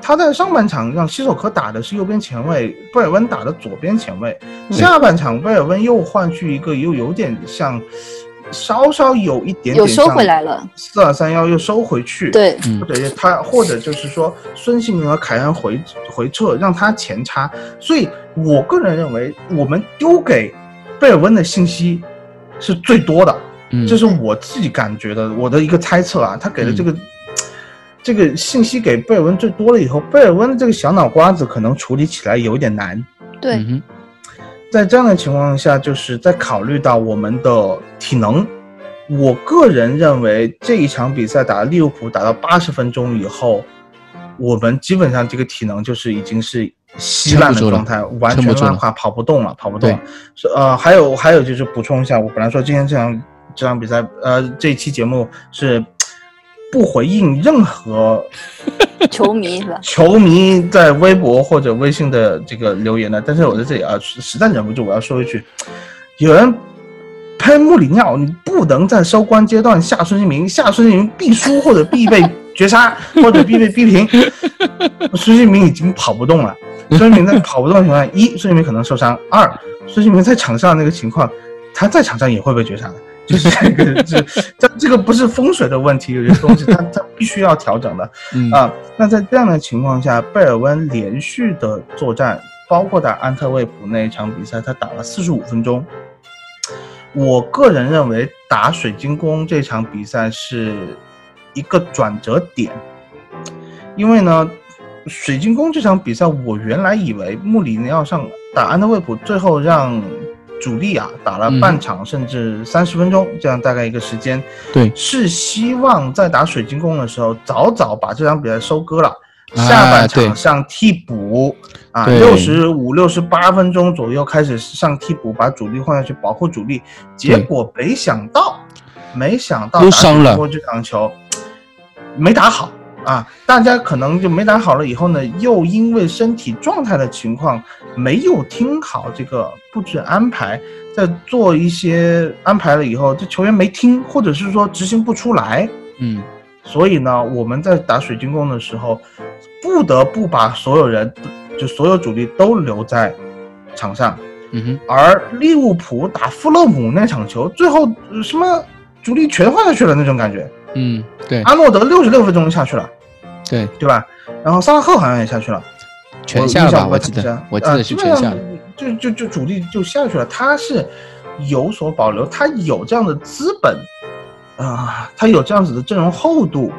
他在上半场让西索科打的是右边前卫，贝尔温打的左边前卫。下半场贝尔温又换去一个，又有点像，稍稍有一点点又收回来了，四二三幺又收回去。对，或者他或者就是说孙兴民和凯恩回回撤，让他前插。所以我个人认为，我们丢给贝尔温的信息是最多的，嗯、这是我自己感觉的，我的一个猜测啊。他给了这个。嗯这个信息给贝尔温最多了以后，贝尔温的这个小脑瓜子可能处理起来有点难。对，在这样的情况下，就是在考虑到我们的体能，我个人认为这一场比赛打利物浦打到八十分钟以后，我们基本上这个体能就是已经是稀烂的状态，完全拉垮，跑不动了，跑不动了。呃，还有还有就是补充一下，我本来说今天这场这场比赛，呃，这一期节目是不回应任何球迷是吧？球迷在微博或者微信的这个留言呢，但是我在这里啊，实在忍不住，我要说一句，有人喷穆里尼奥，你不能在收官阶段下孙兴民，下孙兴民必输或者必被绝杀或者必被逼平。孙兴民已经跑不动了，孙兴民在跑不动的情况下，一，孙兴民可能受伤；二，孙兴民在场上那个情况，他在场上也会被绝杀的，就是这个，就是这这个不是风水的问题，有些东西他他必须要调整的啊、呃。那在这样的情况下，贝尔温连续的作战，包括打安特卫普那一场比赛，他打了四十五分钟。我个人认为打水晶宫这场比赛是一个转折点，因为呢，水晶宫这场比赛我原来以为穆里尼奥上打安特卫普，最后让主力啊打了半场甚至三十分钟、嗯、这样大概一个时间，对，是希望在打水晶宫的时候早早把这场比赛收割了，下半场上替补啊，六十五、六十八分钟左右开始上替补，把主力换下去保护主力。结果没想到，没想到打水晶这场球没打好啊！大家可能就没打好了以后呢，又因为身体状态的情况没有听好这个布置安排，在做一些安排了以后，这球员没听，或者是说执行不出来，嗯。所以呢，我们在打水晶宫的时候，不得不把所有人，就所有主力都留在场上。嗯哼。而利物浦打富勒姆那场球，最后什么主力全换下去了那种感觉。嗯，对。阿诺德六十六分钟下去了。对，对吧？然后萨拉赫好像也下去了。全下了吧？我记得，我记得是全下了。就就就主力就下去了，他是有所保留，他有这样的资本。啊、呃，他有这样子的阵容厚度，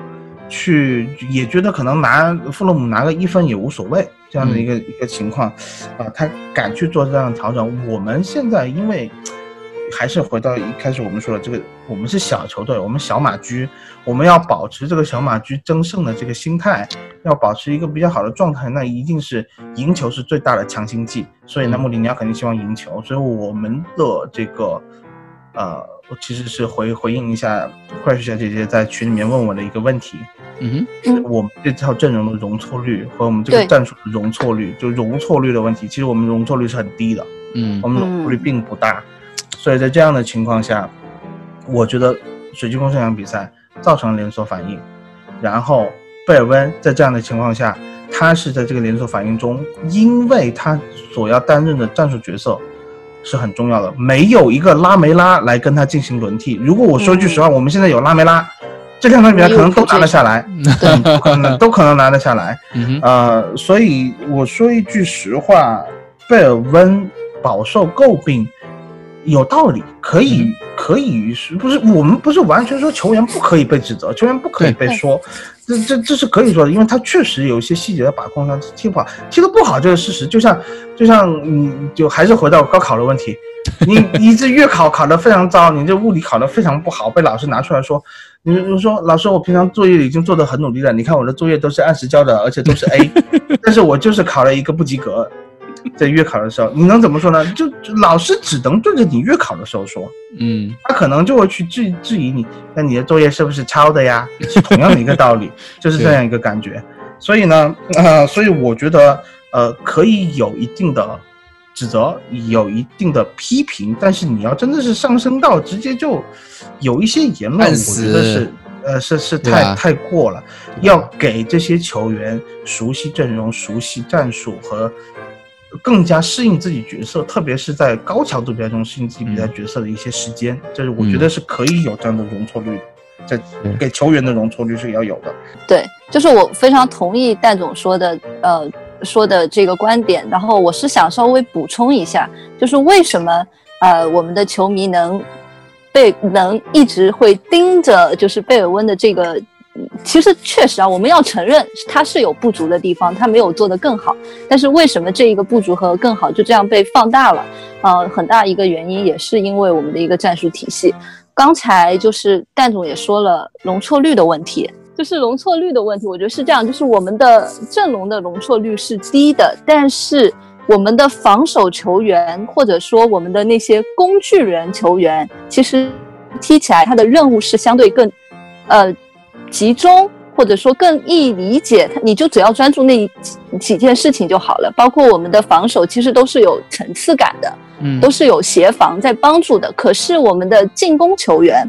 去也觉得可能拿富勒姆拿个一分也无所谓，这样的一个、嗯、一个情况，啊、呃，他敢去做这样的调整。我们现在因为还是回到一开始我们说的这个，我们是小球队，我们小马驹，我们要保持这个小马驹争胜的这个心态，要保持一个比较好的状态，那一定是赢球是最大的强心剂。所以呢，穆里尼奥肯定希望赢球，所以我们的这个，呃。我其实是回回应一下 Crash 小姐姐在群里面问我的一个问题，嗯哼，我们这套阵容的容错率和我们这个战术的容错率，就容错率的问题，其实我们容错率是很低的，嗯，我们容错率并不大，所以在这样的情况下，我觉得水晶宫这场比赛造成了连锁反应，然后贝尔温在这样的情况下，他是在这个连锁反应中，因为他所要担任的战术角色。是很重要的，没有一个拉梅拉来跟他进行轮替。如果我说句实话，嗯、我们现在有拉梅拉，这两场比赛可能都拿得下来，嗯、可能都可能拿得下来。嗯、呃，所以我说一句实话，贝尔温饱受诟病，有道理，可以、嗯、可以是不是？我们不是完全说球员不可以被指责，球员不可以被说，这这这是可以说的，因为他确实有一些细节的把控上踢不好，踢得不好这个事实，就像就像你就还是回到高考的问题，你你这月考考得非常糟，你这物理考得非常不好，被老师拿出来说，你你说老师我平常作业已经做得很努力了，你看我的作业都是按时交的，而且都是 A， 但是我就是考了一个不及格。在月考的时候，你能怎么说呢？就老师只能对着你月考的时候说，嗯，他可能就会去质质疑你，那你的作业是不是抄的呀？是同样的一个道理，就是这样一个感觉。所以呢，呃，所以我觉得，呃，可以有一定的指责，有一定的批评，但是你要真的是上升到直接就有一些言论，我觉得是。呃，是是太、啊、太过了，要给这些球员熟悉阵容、熟悉战术和。更加适应自己角色，特别是在高强度比赛中适应自己比赛角色的一些时间，这、嗯、是我觉得是可以有这样的容错率，在、嗯、给球员的容错率是要有的。对，就是我非常同意戴总说的，呃，说的这个观点。然后我是想稍微补充一下，就是为什么呃我们的球迷能被能一直会盯着，就是贝尔温的这个。其实确实啊，我们要承认他是有不足的地方，他没有做得更好。但是为什么这一个不足和更好就这样被放大了？呃，很大一个原因也是因为我们的一个战术体系。刚才就是戴总也说了容错率的问题，就是容错率的问题，我觉得是这样，就是我们的阵容的容错率是低的，但是我们的防守球员或者说我们的那些工具人球员，其实踢起来他的任务是相对更呃集中，或者说更易理解，你就只要专注那几件事情就好了。包括我们的防守其实都是有层次感的，嗯，都是有协防在帮助的。可是我们的进攻球员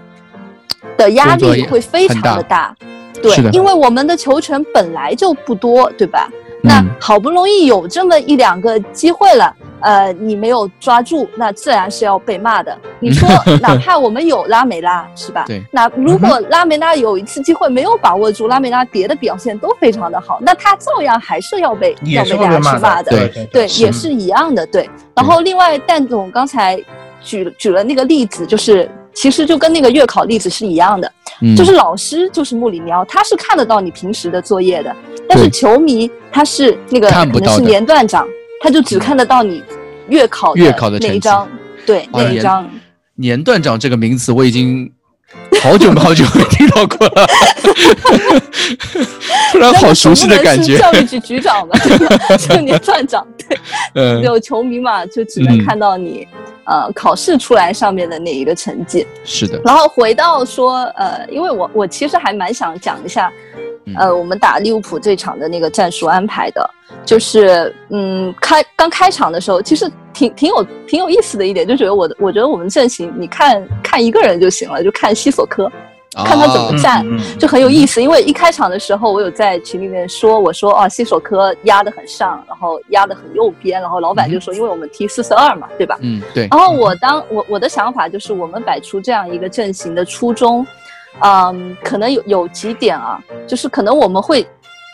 的压力会非常的大，对，因为我们的球权本来就不多，对吧？那好不容易有这么一两个机会了，呃，你没有抓住，那自然是要被骂的。你说，哪怕我们有拉梅拉，是吧？对。那如果拉梅拉有一次机会没有把握住，拉梅拉别的表现都非常的好，那他照样还是要被要被大家去骂的，对 对, 对, 对，也是一样的，对。然后另外，蛋总刚才举举了那个例子，就是其实就跟那个月考例子是一样的，嗯，就是老师就是穆里尼奥，他是看得到你平时的作业的，但是球迷他是那个可能是年段长。他就只看得到你月考的那一张，对，那一张。年段长这个名词我已经好久好久没听到过了，突然好熟悉的感觉。是教育局局长吧，就年段长，对，嗯，有球迷嘛，就只能看到你，嗯，呃考试出来上面的那一个成绩。是的。然后回到说，呃，因为我我其实还蛮想讲一下。呃，我们打利物浦这场的那个战术安排的，就是嗯，开刚开场的时候，其实挺挺有挺有意思的一点，就觉得我我觉得我们阵型，你看看一个人就行了，就看西索科，看他怎么站，哦，就很有意思。因为一开场的时候，我有在群里面说，我说啊，西索科压得很上，然后压得很右边，然后老板就说，嗯，因为我们踢四四二嘛，对吧？嗯，对。然后我当我我的想法就是，我们摆出这样一个阵型的初衷。嗯，可能有有几点啊，就是可能我们会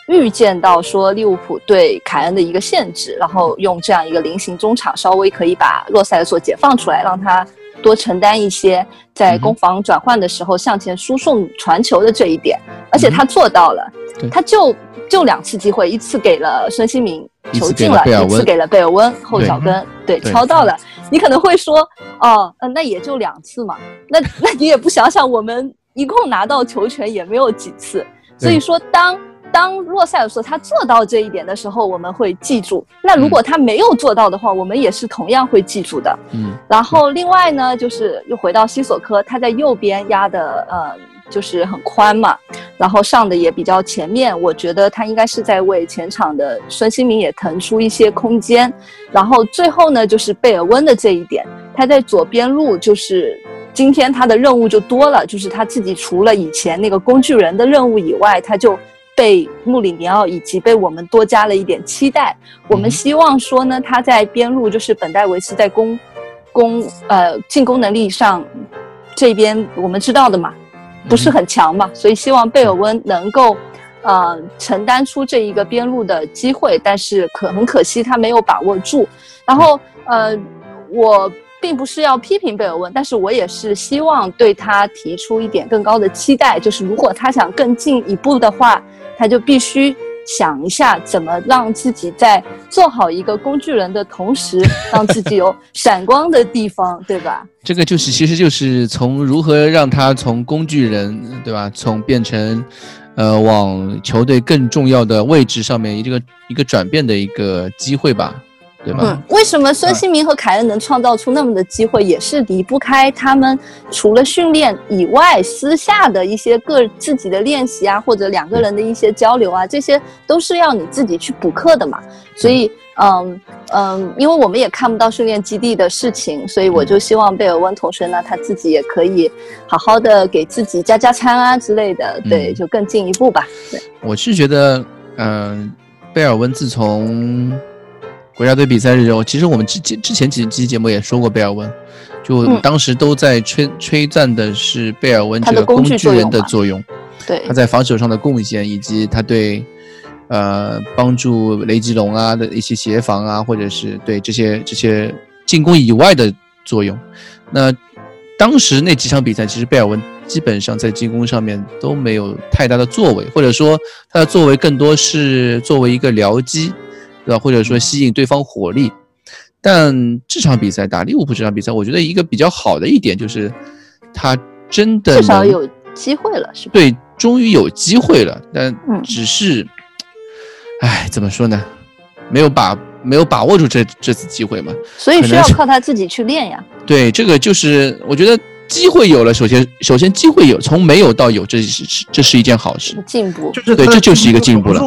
预见到说利物浦对凯恩的一个限制，然后用这样一个菱形中场稍微可以把洛塞尔索解放出来，让他多承担一些在攻防转换的时候向前输送传球的这一点，而且他做到了，嗯，他就就两次机会，一次给了孙兴民球进了，一次给了贝尔温后脚跟，对，敲到了。你可能会说哦，呃，那也就两次嘛，那那你也不想想我们一共拿到球权也没有几次，所以说当当洛塞尔索他做到这一点的时候，我们会记住。那如果他没有做到的话，嗯，我们也是同样会记住的。嗯。然后另外呢，就是又回到西索科，他在右边压的呃就是很宽嘛，然后上的也比较前面，我觉得他应该是在为前场的孙兴民也腾出一些空间。然后最后呢，就是贝尔温的这一点，他在左边路就是。今天他的任务就多了，就是他自己除了以前那个工具人的任务以外，他就被穆里尼奥以及被我们多加了一点期待。我们希望说呢，他在边路就是本戴维斯在攻攻呃进攻能力上，这边我们知道的嘛，不是很强嘛，所以希望贝尔温能够呃承担出这一个边路的机会，但是可很可惜他没有把握住。然后呃我。并不是要批评贝尔温，但是我也是希望对他提出一点更高的期待，就是如果他想更进一步的话，他就必须想一下怎么让自己在做好一个工具人的同时，让自己有闪光的地方，对吧？这个就是，其实就是从如何让他从工具人，对吧？从变成，呃，往球队更重要的位置上面一个一个转变的一个机会吧。对吧？嗯，为什么孙兴民和凯恩能创造出那么的机会，也是离不开他们除了训练以外，私下的一些个自己的练习啊，或者两个人的一些交流啊，这些都是要你自己去补课的嘛。所以，嗯嗯，因为我们也看不到训练基地的事情，所以我就希望贝尔温同学呢，他自己也可以好好的给自己加加餐啊之类的，对，就更进一步吧。对，我是觉得，嗯，贝尔温自从。国家队比赛日，其实我们之之前几期节目也说过贝尔温，就当时都在吹、嗯、吹赞的是贝尔温这个工具人的作用，对，他在防守上的贡献，以及他对呃帮助雷吉隆啊的一些协防啊，或者是对这些这些进攻以外的作用。那当时那几场比赛，其实贝尔温基本上在进攻上面都没有太大的作为，或者说他的作为更多是作为一个僚机。对吧？或者说吸引对方火力，但这场比赛打利物浦这场比赛，我觉得一个比较好的一点就是，他真的至少有机会了，是吧？对，终于有机会了，但只是，哎、嗯，怎么说呢？没有把没有把握住这这次机会嘛，所以需要靠他自己去练呀。对，这个就是我觉得机会有了，首先首先机会有，从没有到有，这是这是一件好事，进步，就是对，这就是一个进步了。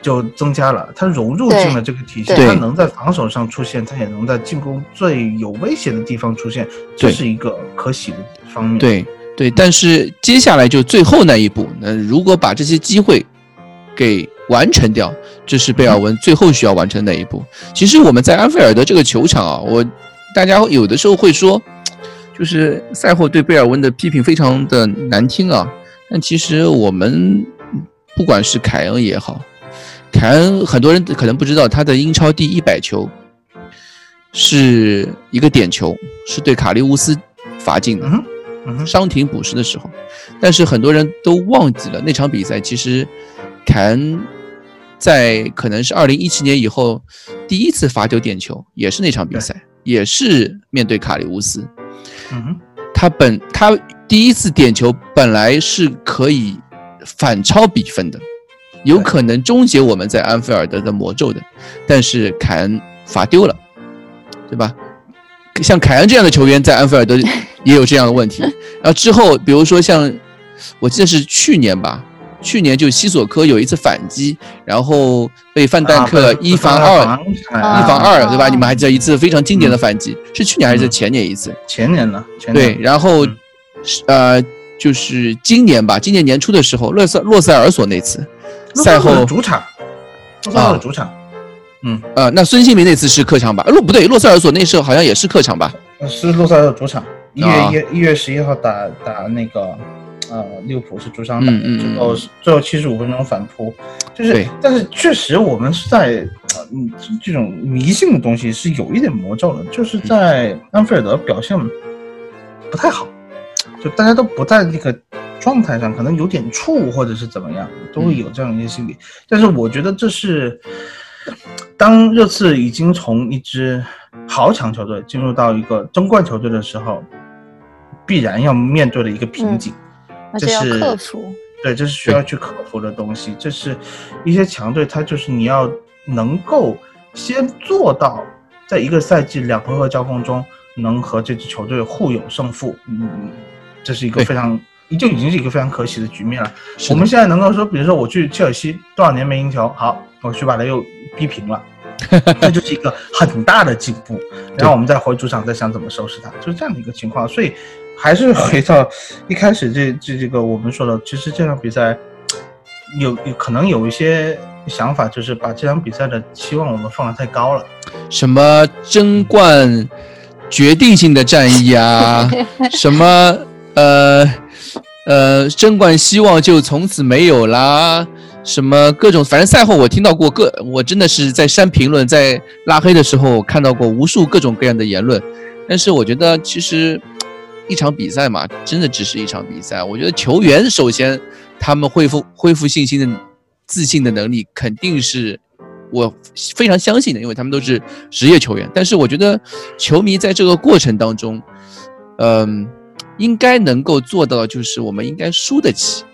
就增加了，他融入进了这个体系，他能在防守上出现，他也能在进攻最有威胁的地方出现，这是一个可喜的方面。对对，但是接下来就最后那一步，那如果把这些机会给完成掉，这是贝尔文最后需要完成的那一步。嗯、其实我们在安菲尔德这个球场啊，我大家有的时候会说，就是赛后对贝尔文的批评非常的难听啊，但其实我们不管是凯恩也好。凯恩很多人可能不知道，他的英超第一百球是一个点球，是对卡利乌斯罚进的，伤停补时的时候。但是很多人都忘记了那场比赛，其实凯恩在可能是二零一七年以后第一次罚丢点球，也是那场比赛，也是面对卡利乌斯。他本他第一次点球本来是可以反超比分的。有可能终结我们在安菲尔德的魔咒的，但是凯恩罚丢了，对吧？像凯恩这样的球员在安菲尔德也有这样的问题。然后之后，比如说像我记得是去年吧，去年就西索科有一次反击，然后被范戴克一防二，啊、一防二，对吧？啊、你们还记得一次非常经典的反击，嗯、是去年还是前年一次？前年了，前年对，然后、嗯、呃，就是今年吧，今年年初的时候，洛塞洛塞尔索那次。赛后主场，洛塞尔主场，嗯呃，那孙兴民那次是客场吧？洛不对，洛塞尔索那次好像也是客场吧？是洛塞尔主场，一月一一月十一号打打那个呃利物浦是主场打，嗯嗯，最后最后七十五分钟反扑，就是，但是确实我们是在嗯、呃、这种迷信的东西是有一点魔咒的，就是在安菲尔德表现不太好，就大家都不在那个。状态上可能有点怵或者是怎么样，都会有这样一些心理。嗯、但是我觉得这是，当热刺已经从一支豪强球队进入到一个争冠球队的时候，必然要面对的一个瓶颈，嗯、而且要克服。对，这是需要去克服的东西。这是一些强队，它就是你要能够先做到，在一个赛季两回合交锋中能和这支球队互有胜负。嗯，这是一个非常。就已经是一个非常可喜的局面了。我们现在能够说，比如说我去切尔西多少年没赢球，好，我去把它又逼平了，这就是一个很大的进步。然后我们再回主场，再想怎么收拾它，就是这样的一个情况。所以还是回到一开始这这这个我们说的，其实这场比赛有有可能有一些想法，就是把这场比赛的期望我们放得太高了，什么争冠决定性的战役啊，什么呃。呃，争冠希望就从此没有啦，什么各种，反正赛后我听到过各，我真的是在删评论，在拉黑的时候我看到过无数各种各样的言论，但是我觉得其实一场比赛嘛，真的只是一场比赛。我觉得球员首先他们恢复恢复信心的自信的能力肯定是我非常相信的，因为他们都是职业球员。但是我觉得球迷在这个过程当中，嗯、呃。应该能够做到的就是我们应该输得起，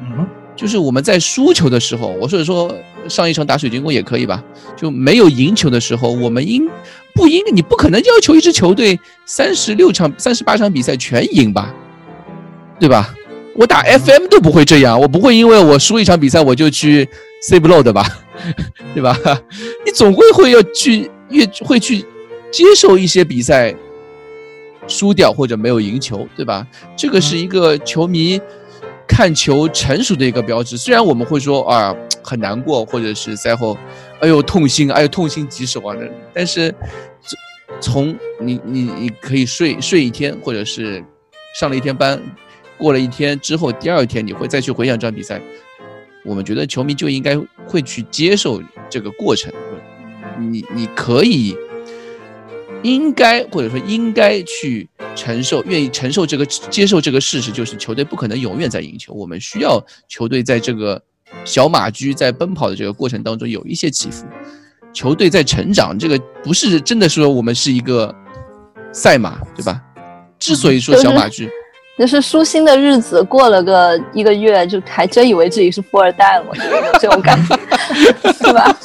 嗯，就是我们在输球的时候，我是说上一场打水晶宫也可以吧，就没有赢球的时候，我们应不赢？你不可能要求一支球队三十六场、三十八场比赛全赢吧，对吧？我打 F M 都不会这样，我不会因为我输一场比赛我就去 C 不漏的吧，对吧？你总归会要去，越会去接受一些比赛。输掉或者没有赢球，对吧？这个是一个球迷看球成熟的一个标志。虽然我们会说啊很难过，或者是赛后，哎呦痛心，哎呦痛心疾首啊，但是从你你你可以睡睡一天，或者是上了一天班，过了一天之后，第二天你会再去回想这场比赛。我们觉得球迷就应该会去接受这个过程，你你可以。应该或者说应该去承受，愿意承受这个接受这个事实，就是球队不可能永远在赢球，我们需要球队在这个小马驹在奔跑的这个过程当中有一些起伏，球队在成长，这个不是真的说我们是一个赛马，对吧？之所以说小马驹，就是舒心的日子过了个一个月，就还真以为自己是富二代了，我觉得有这种感觉是吧？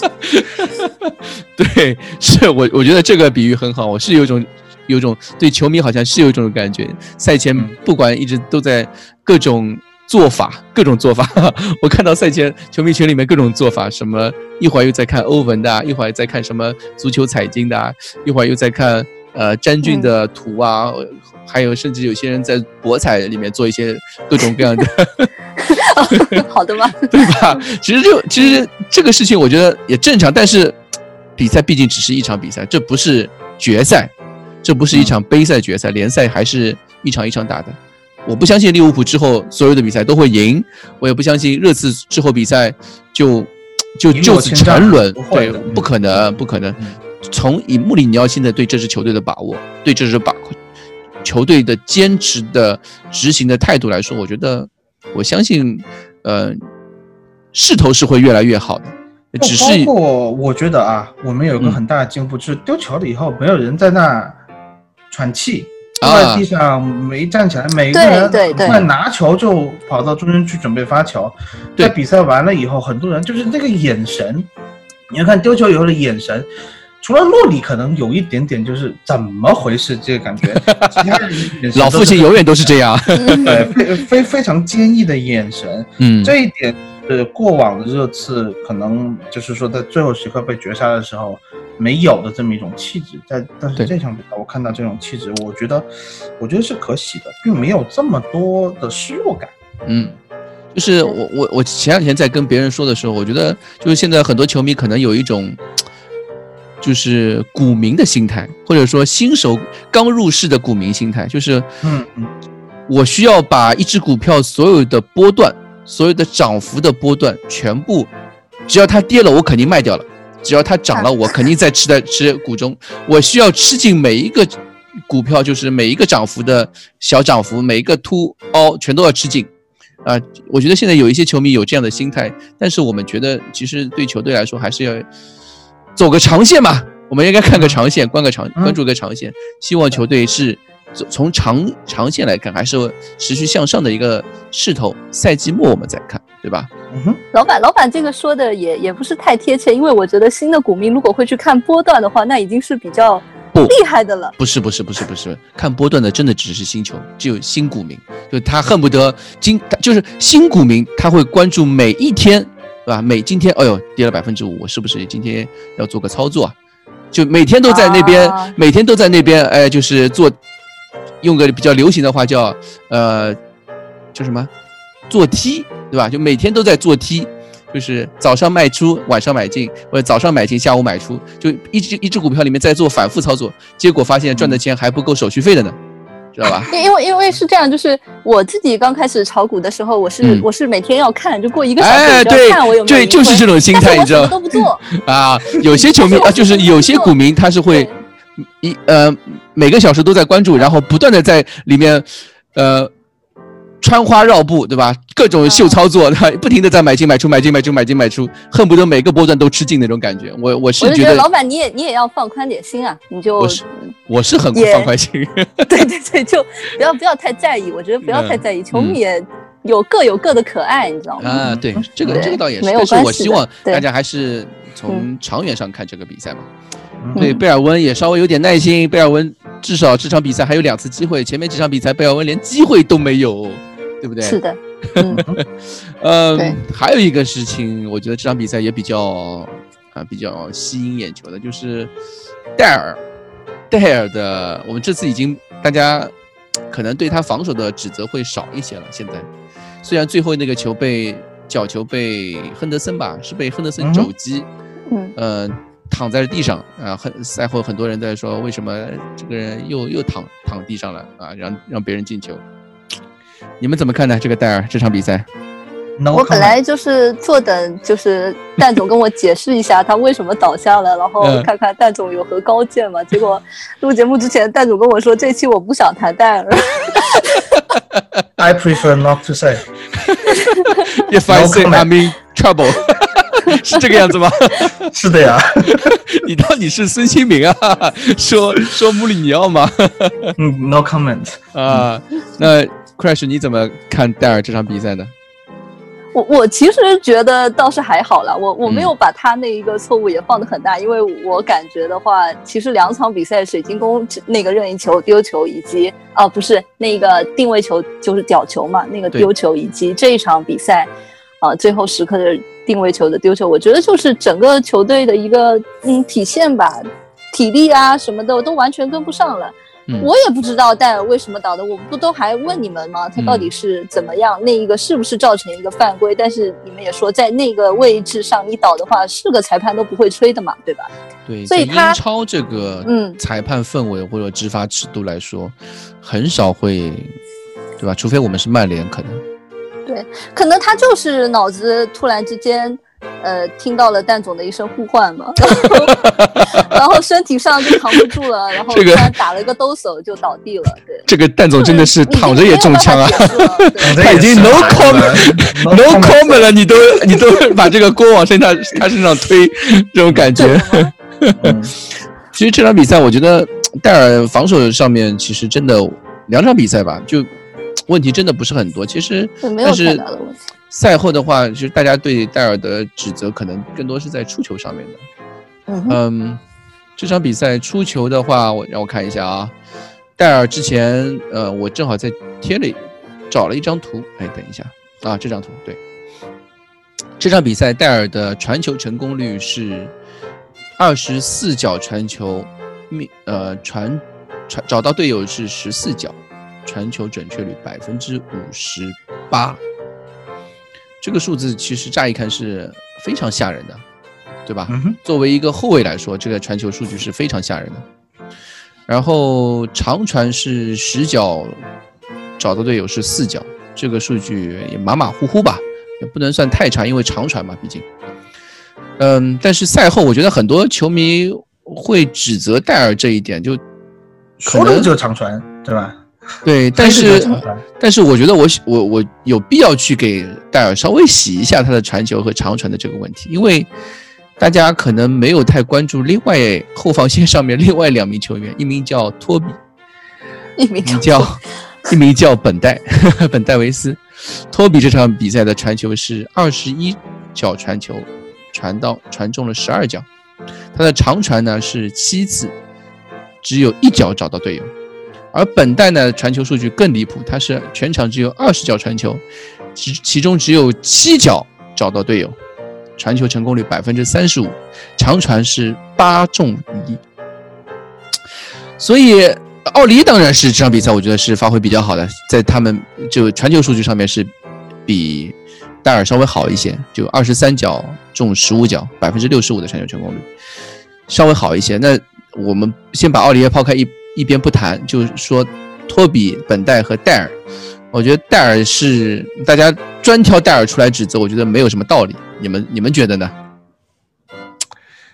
对，是我我觉得这个比喻很好，我是有一种有一种对球迷好像是有一种感觉，赛前不管一直都在各种做法各种做法我看到赛前球迷群里面各种做法，什么一会儿又在看欧文的、啊、一会儿在看什么足球采经的、啊、一会儿又在看呃詹俊的图啊、嗯、还有甚至有些人在博彩里面做一些各种各样的、哦、好的吗？对吧？其实就其实这个事情我觉得也正常，但是比赛毕竟只是一场比赛，这不是决赛，这不是一场杯赛决赛、嗯、联赛还是一场一场打的。我不相信利物浦之后所有的比赛都会赢，我也不相信热刺之后比赛就就就此沉沦，对，不可能，不可能。从以穆里尼奥现在对这支球队的把握，对这支把球队的坚持的执行的态度来说，我觉得我相信，呃，势头是会越来越好的。只是包括我觉得啊，我们有个很大的进步，就是丢球了以后，没有人在那喘气。坐在地上没站起来，每个人快拿球就跑到中间去准备发球。在比赛完了以后，很多人就是那个眼神，你要看丢球以后的眼神，除了洛里可能有一点点就是怎么回事这个感觉，其他人老父亲永远都是这样，对，非非常坚毅的眼神。嗯，这一点是过往的热刺可能就是说在最后时刻被绝杀的时候。没有的这么一种气质，但但是这场比赛我看到这种气质，我觉得，我觉得是可喜的，并没有这么多的失落感。嗯，就是我我我前两天在跟别人说的时候，我觉得就是现在很多球迷可能有一种，就是股民的心态，或者说新手刚入市的股民心态，就是嗯，我需要把一只股票所有的波段、所有的涨幅的波段全部，只要它跌了，我肯定卖掉了。只要它涨了，我肯定在吃的吃股中，我需要吃进每一个股票，就是每一个涨幅的小涨幅，每一个凸凹全都要吃进，啊、呃，我觉得现在有一些球迷有这样的心态，但是我们觉得其实对球队来说还是要走个长线嘛，我们应该看个长线，关个长关注个长线，希望球队是从长长线来看，还是持续向上的一个势头，赛季末我们再看。对吧？嗯、老板，老板这个说的也也不是太贴切，因为我觉得新的股民如果会去看波段的话，那已经是比较厉害的了。不是不是不是不是，看波段的真的只是新球，只有新股民，就他恨不得今就是新股民，他会关注每一天，对吧？每今天，哎呦跌了百分之五，我是不是今天要做个操作啊？就每天都在那边，啊、每天都在那边，哎，就是做，用个比较流行的话叫呃，叫什么？做 T， 对吧？就每天都在做 T， 就是早上卖出，晚上买进，或者早上买进，下午买出，就一只一只股票里面在做反复操作，结果发现赚的钱还不够手续费的呢，知道吧？因为因为是这样，就是我自己刚开始炒股的时候，我是、嗯、我是每天要看，就过一个小时就要看、哎、我有没有对，就是这种心态，你知道吗？但是我什么都不做啊，有些球迷啊，就是有些股民他是会一呃每个小时都在关注，然后不断的在里面呃。穿花绕步，对吧？各种秀操作，啊、不停的在买进买出买进买出买进买出，恨不得每个波段都吃进那种感觉。我我是觉 得, 我觉得老板你也你也要放宽点心啊，你就我 是, 我是很放宽心。对对对，就不要不要太在意，我觉得不要太在意，球迷也有各有各的可爱，你知道吗？啊，对，这个这个倒也是，但是我希望大家还是从长远上看这个比赛嘛。对，贝尔温也稍微有点耐心，贝尔温至少这场比赛还有两次机会，前面几场比赛贝尔温连机会都没有。对不对？是的，嗯，呃，还有一个事情，我觉得这场比赛也比较啊、呃、比较吸引眼球的，就是戴尔，戴尔的，我们这次已经大家可能对他防守的指责会少一些了。现在虽然最后那个球被角球被亨德森吧，是被亨德森肘击，嗯，呃，躺在地上啊，很赛后很多人在说为什么这个人又又躺躺地上了啊，让让别人进球。你们怎么看呢？这个戴尔这场比赛， no、我本来就是坐等，就是蛋总跟我解释一下他为什么倒下了，然后看看蛋总有何高见嘛。结果录节目之前，蛋总跟我说这期我不想谈戴尔。I prefer not to say. If I say I'm in trouble. 是这个样子吗？是的呀。你到底是孙兴民啊？说说穆里尼奥吗？No comment. 啊、呃，那。Crash 你怎么看戴尔这场比赛呢？我我其实觉得倒是还好了，我我没有把他那一个错误也放得很大、嗯、因为我感觉的话其实两场比赛水晶宫那个任意球丢球以及啊、呃、不是那个定位球就是角球嘛，那个丢球以及这一场比赛啊、呃、最后时刻的定位球的丢球，我觉得就是整个球队的一个嗯体现吧，体力啊什么的都完全跟不上了。我也不知道戴尔为什么倒的，我不都还问你们吗？他到底是怎么样？嗯、那一个是不是造成一个犯规？但是你们也说，在那个位置上你倒的话，是个裁判都不会吹的嘛，对吧？对，所以他英超这个裁判氛围或者执法尺度来说，嗯、很少会，对吧？除非我们是曼联，可能对，可能他就是脑子突然之间。呃，听到了蛋总的一声呼唤嘛，然 后, 然后身体上就扛不住了，然后突然打了一个兜手就倒地了。对，这个蛋总真的是躺着也中枪啊！他已经 no comment no comment 了，你都你都把这个锅往身上他身上推，这种感觉。其实这场比赛，我觉得戴尔防守上面其实真的两场比赛吧，就问题真的不是很多。其实没有太大的问题。赛后的话，就是大家对戴尔的指责可能更多是在出球上面的。嗯, 嗯，这场比赛出球的话，我让我看一下啊。戴尔之前，呃，我正好在贴了找了一张图，哎，等一下啊，这张图对。这场比赛戴尔的传球成功率是二十四脚传球，呃，传传找到队友是十四脚，传球准确率百分之五十八。这个数字其实乍一看是非常吓人的，对吧、嗯、作为一个后卫来说，这个传球数据是非常吓人的。然后长传是十脚找到队友是四脚，这个数据也马马虎虎吧，也不能算太差，因为长传嘛毕竟。嗯，但是赛后我觉得很多球迷会指责戴尔这一点，就可能就长传，对吧？对，但是但是我觉得我我我有必要去给戴尔稍微洗一下他的传球和长传的这个问题，因为大家可能没有太关注另外后防线上面另外两名球员，一名叫托比，一名叫一名叫本戴本戴维斯。托比这场比赛的传球是二十一脚传球，传到传中了十二脚，他的长传呢是七次，只有一脚找到队友。而本代呢，传球数据更离谱，他是全场只有二十脚传球，其中只有七脚找到队友，传球成功率 百分之三十五， 长传是八中一。所以奥利当然是这场比赛我觉得是发挥比较好的，在他们就传球数据上面是比戴尔稍微好一些，就二十三脚中十五脚， 百分之六十五 的传球成功率稍微好一些。那我们先把奥利抛开一一边不谈，就是说托比、本戴和戴尔，我觉得戴尔是大家专挑戴尔出来指责，我觉得没有什么道理。你们你们觉得呢？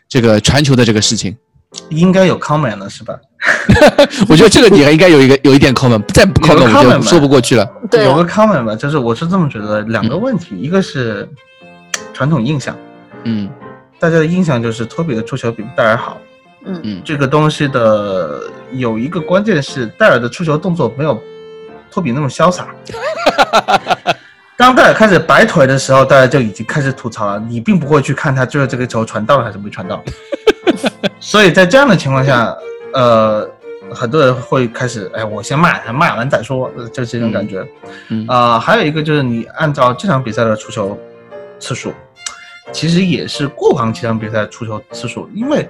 这个传球的这个事情，应该有 comment 了是吧？我觉得这个你还应该有一个有一点 comment， 再不 comment 我就说不过去了。对，有个 comment 吧，就是我是这么觉得，两个问题，嗯、一个是传统印象，嗯，大家的印象就是托比的出球比戴尔好。嗯嗯，这个东西的有一个关键是戴尔的出球动作没有托比那么潇洒。当戴尔开始摆腿的时候，大家就已经开始吐槽了，你并不会去看他最后这个球传到了还是没传到。所以在这样的情况下，呃，很多人会开始，哎，我先骂他，骂完再说，就是这种感觉。啊、嗯嗯呃，还有一个就是你按照这场比赛的出球次数，其实也是过往几场比赛出球次数，因为。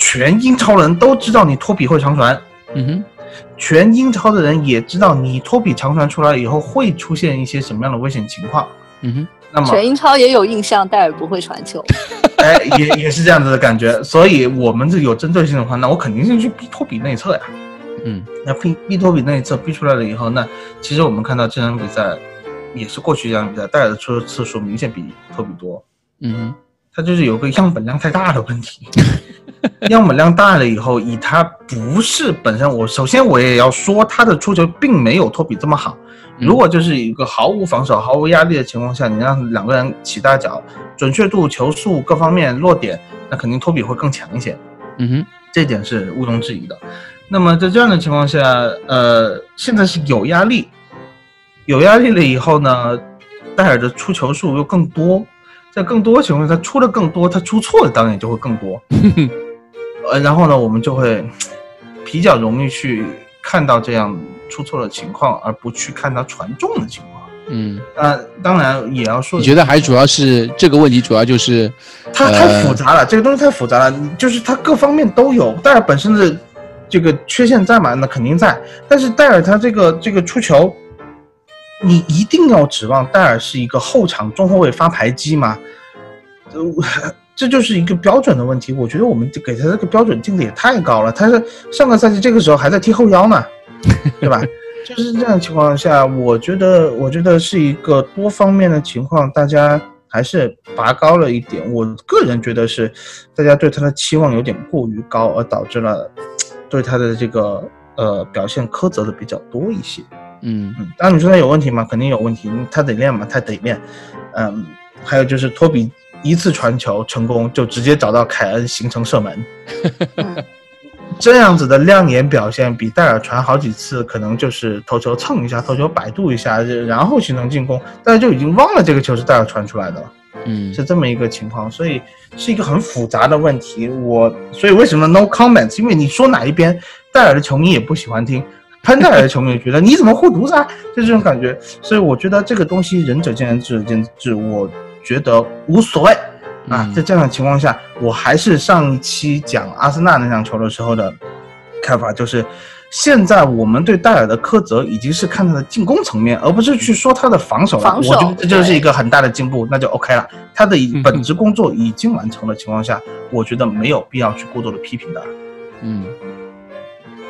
全英超人都知道你托比会长传，嗯哼，全英超的人也知道你托比长传出来以后会出现一些什么样的危险情况，嗯哼，那么全英超也有印象戴尔不会传球，哎，也也是这样子的感觉，所以我们这有针对性的话，那我肯定是去逼托比内侧呀，嗯，那逼逼托比内侧逼出来了以后，那其实我们看到这场比赛也是过去一场比赛，戴尔的出次数明显比托比多，嗯哼，他就是有个样本量太大的问题。样本量大了以后，以他不是本身，我首先我也要说他的出球并没有托比这么好。如果就是一个毫无防守、毫无压力的情况下，你让两个人起大脚，准确度、球速各方面落点，那肯定托比会更强一些。嗯哼，这点是毋庸置疑的。那么在这样的情况下，呃，现在是有压力，有压力了以后呢，戴尔的出球数又更多，在更多情况下他出的更多，他出错的当然也就会更多。呃，然后呢，我们就会比较容易去看到这样出错的情况，而不去看到传中的情况。嗯，呃，当然也要说，你觉得还主要是这个问题，主要就是它太复杂了、呃，这个东西太复杂了，就是它各方面都有。戴尔本身的这个缺陷在嘛，那肯定在，但是戴尔他这个这个出球，你一定要指望戴尔是一个后场中后卫发牌机吗？呃这就是一个标准的问题，我觉得我们给他这个标准定的也太高了。他是上个赛季这个时候还在踢后腰呢，对吧？就是这样的情况下，我觉得，我觉得是一个多方面的情况，大家还是拔高了一点。我个人觉得是，大家对他的期望有点过于高，而导致了对他的这个呃表现苛责的比较多一些。嗯嗯，那你说他有问题吗？肯定有问题，他得练嘛，他得练。嗯，还有就是托比。一次传球成功就直接找到凯恩形成射门，这样子的亮眼表现比戴尔传好几次可能就是头球蹭一下，头球摆渡一下，然后形成进攻，大家就已经忘了这个球是戴尔传出来的了。嗯，是这么一个情况，所以是一个很复杂的问题。我所以为什么 no comments？ 因为你说哪一边，戴尔的球迷也不喜欢听，喷戴尔的球迷也觉得你怎么护犊子啊，就这种感觉。所以我觉得这个东西仁者见仁，智者见智。我。觉得无所谓啊，在这样的情况下，我还是上一期讲阿森纳那场球的时候的看法，就是现在我们对戴尔的苛责已经是看他的进攻层面，而不是去说他的防守了。防守，我觉得这就是一个很大的进步，那就 OK 了。他的本职工作已经完成的情况下，嗯、我觉得没有必要去过多的批评他。嗯，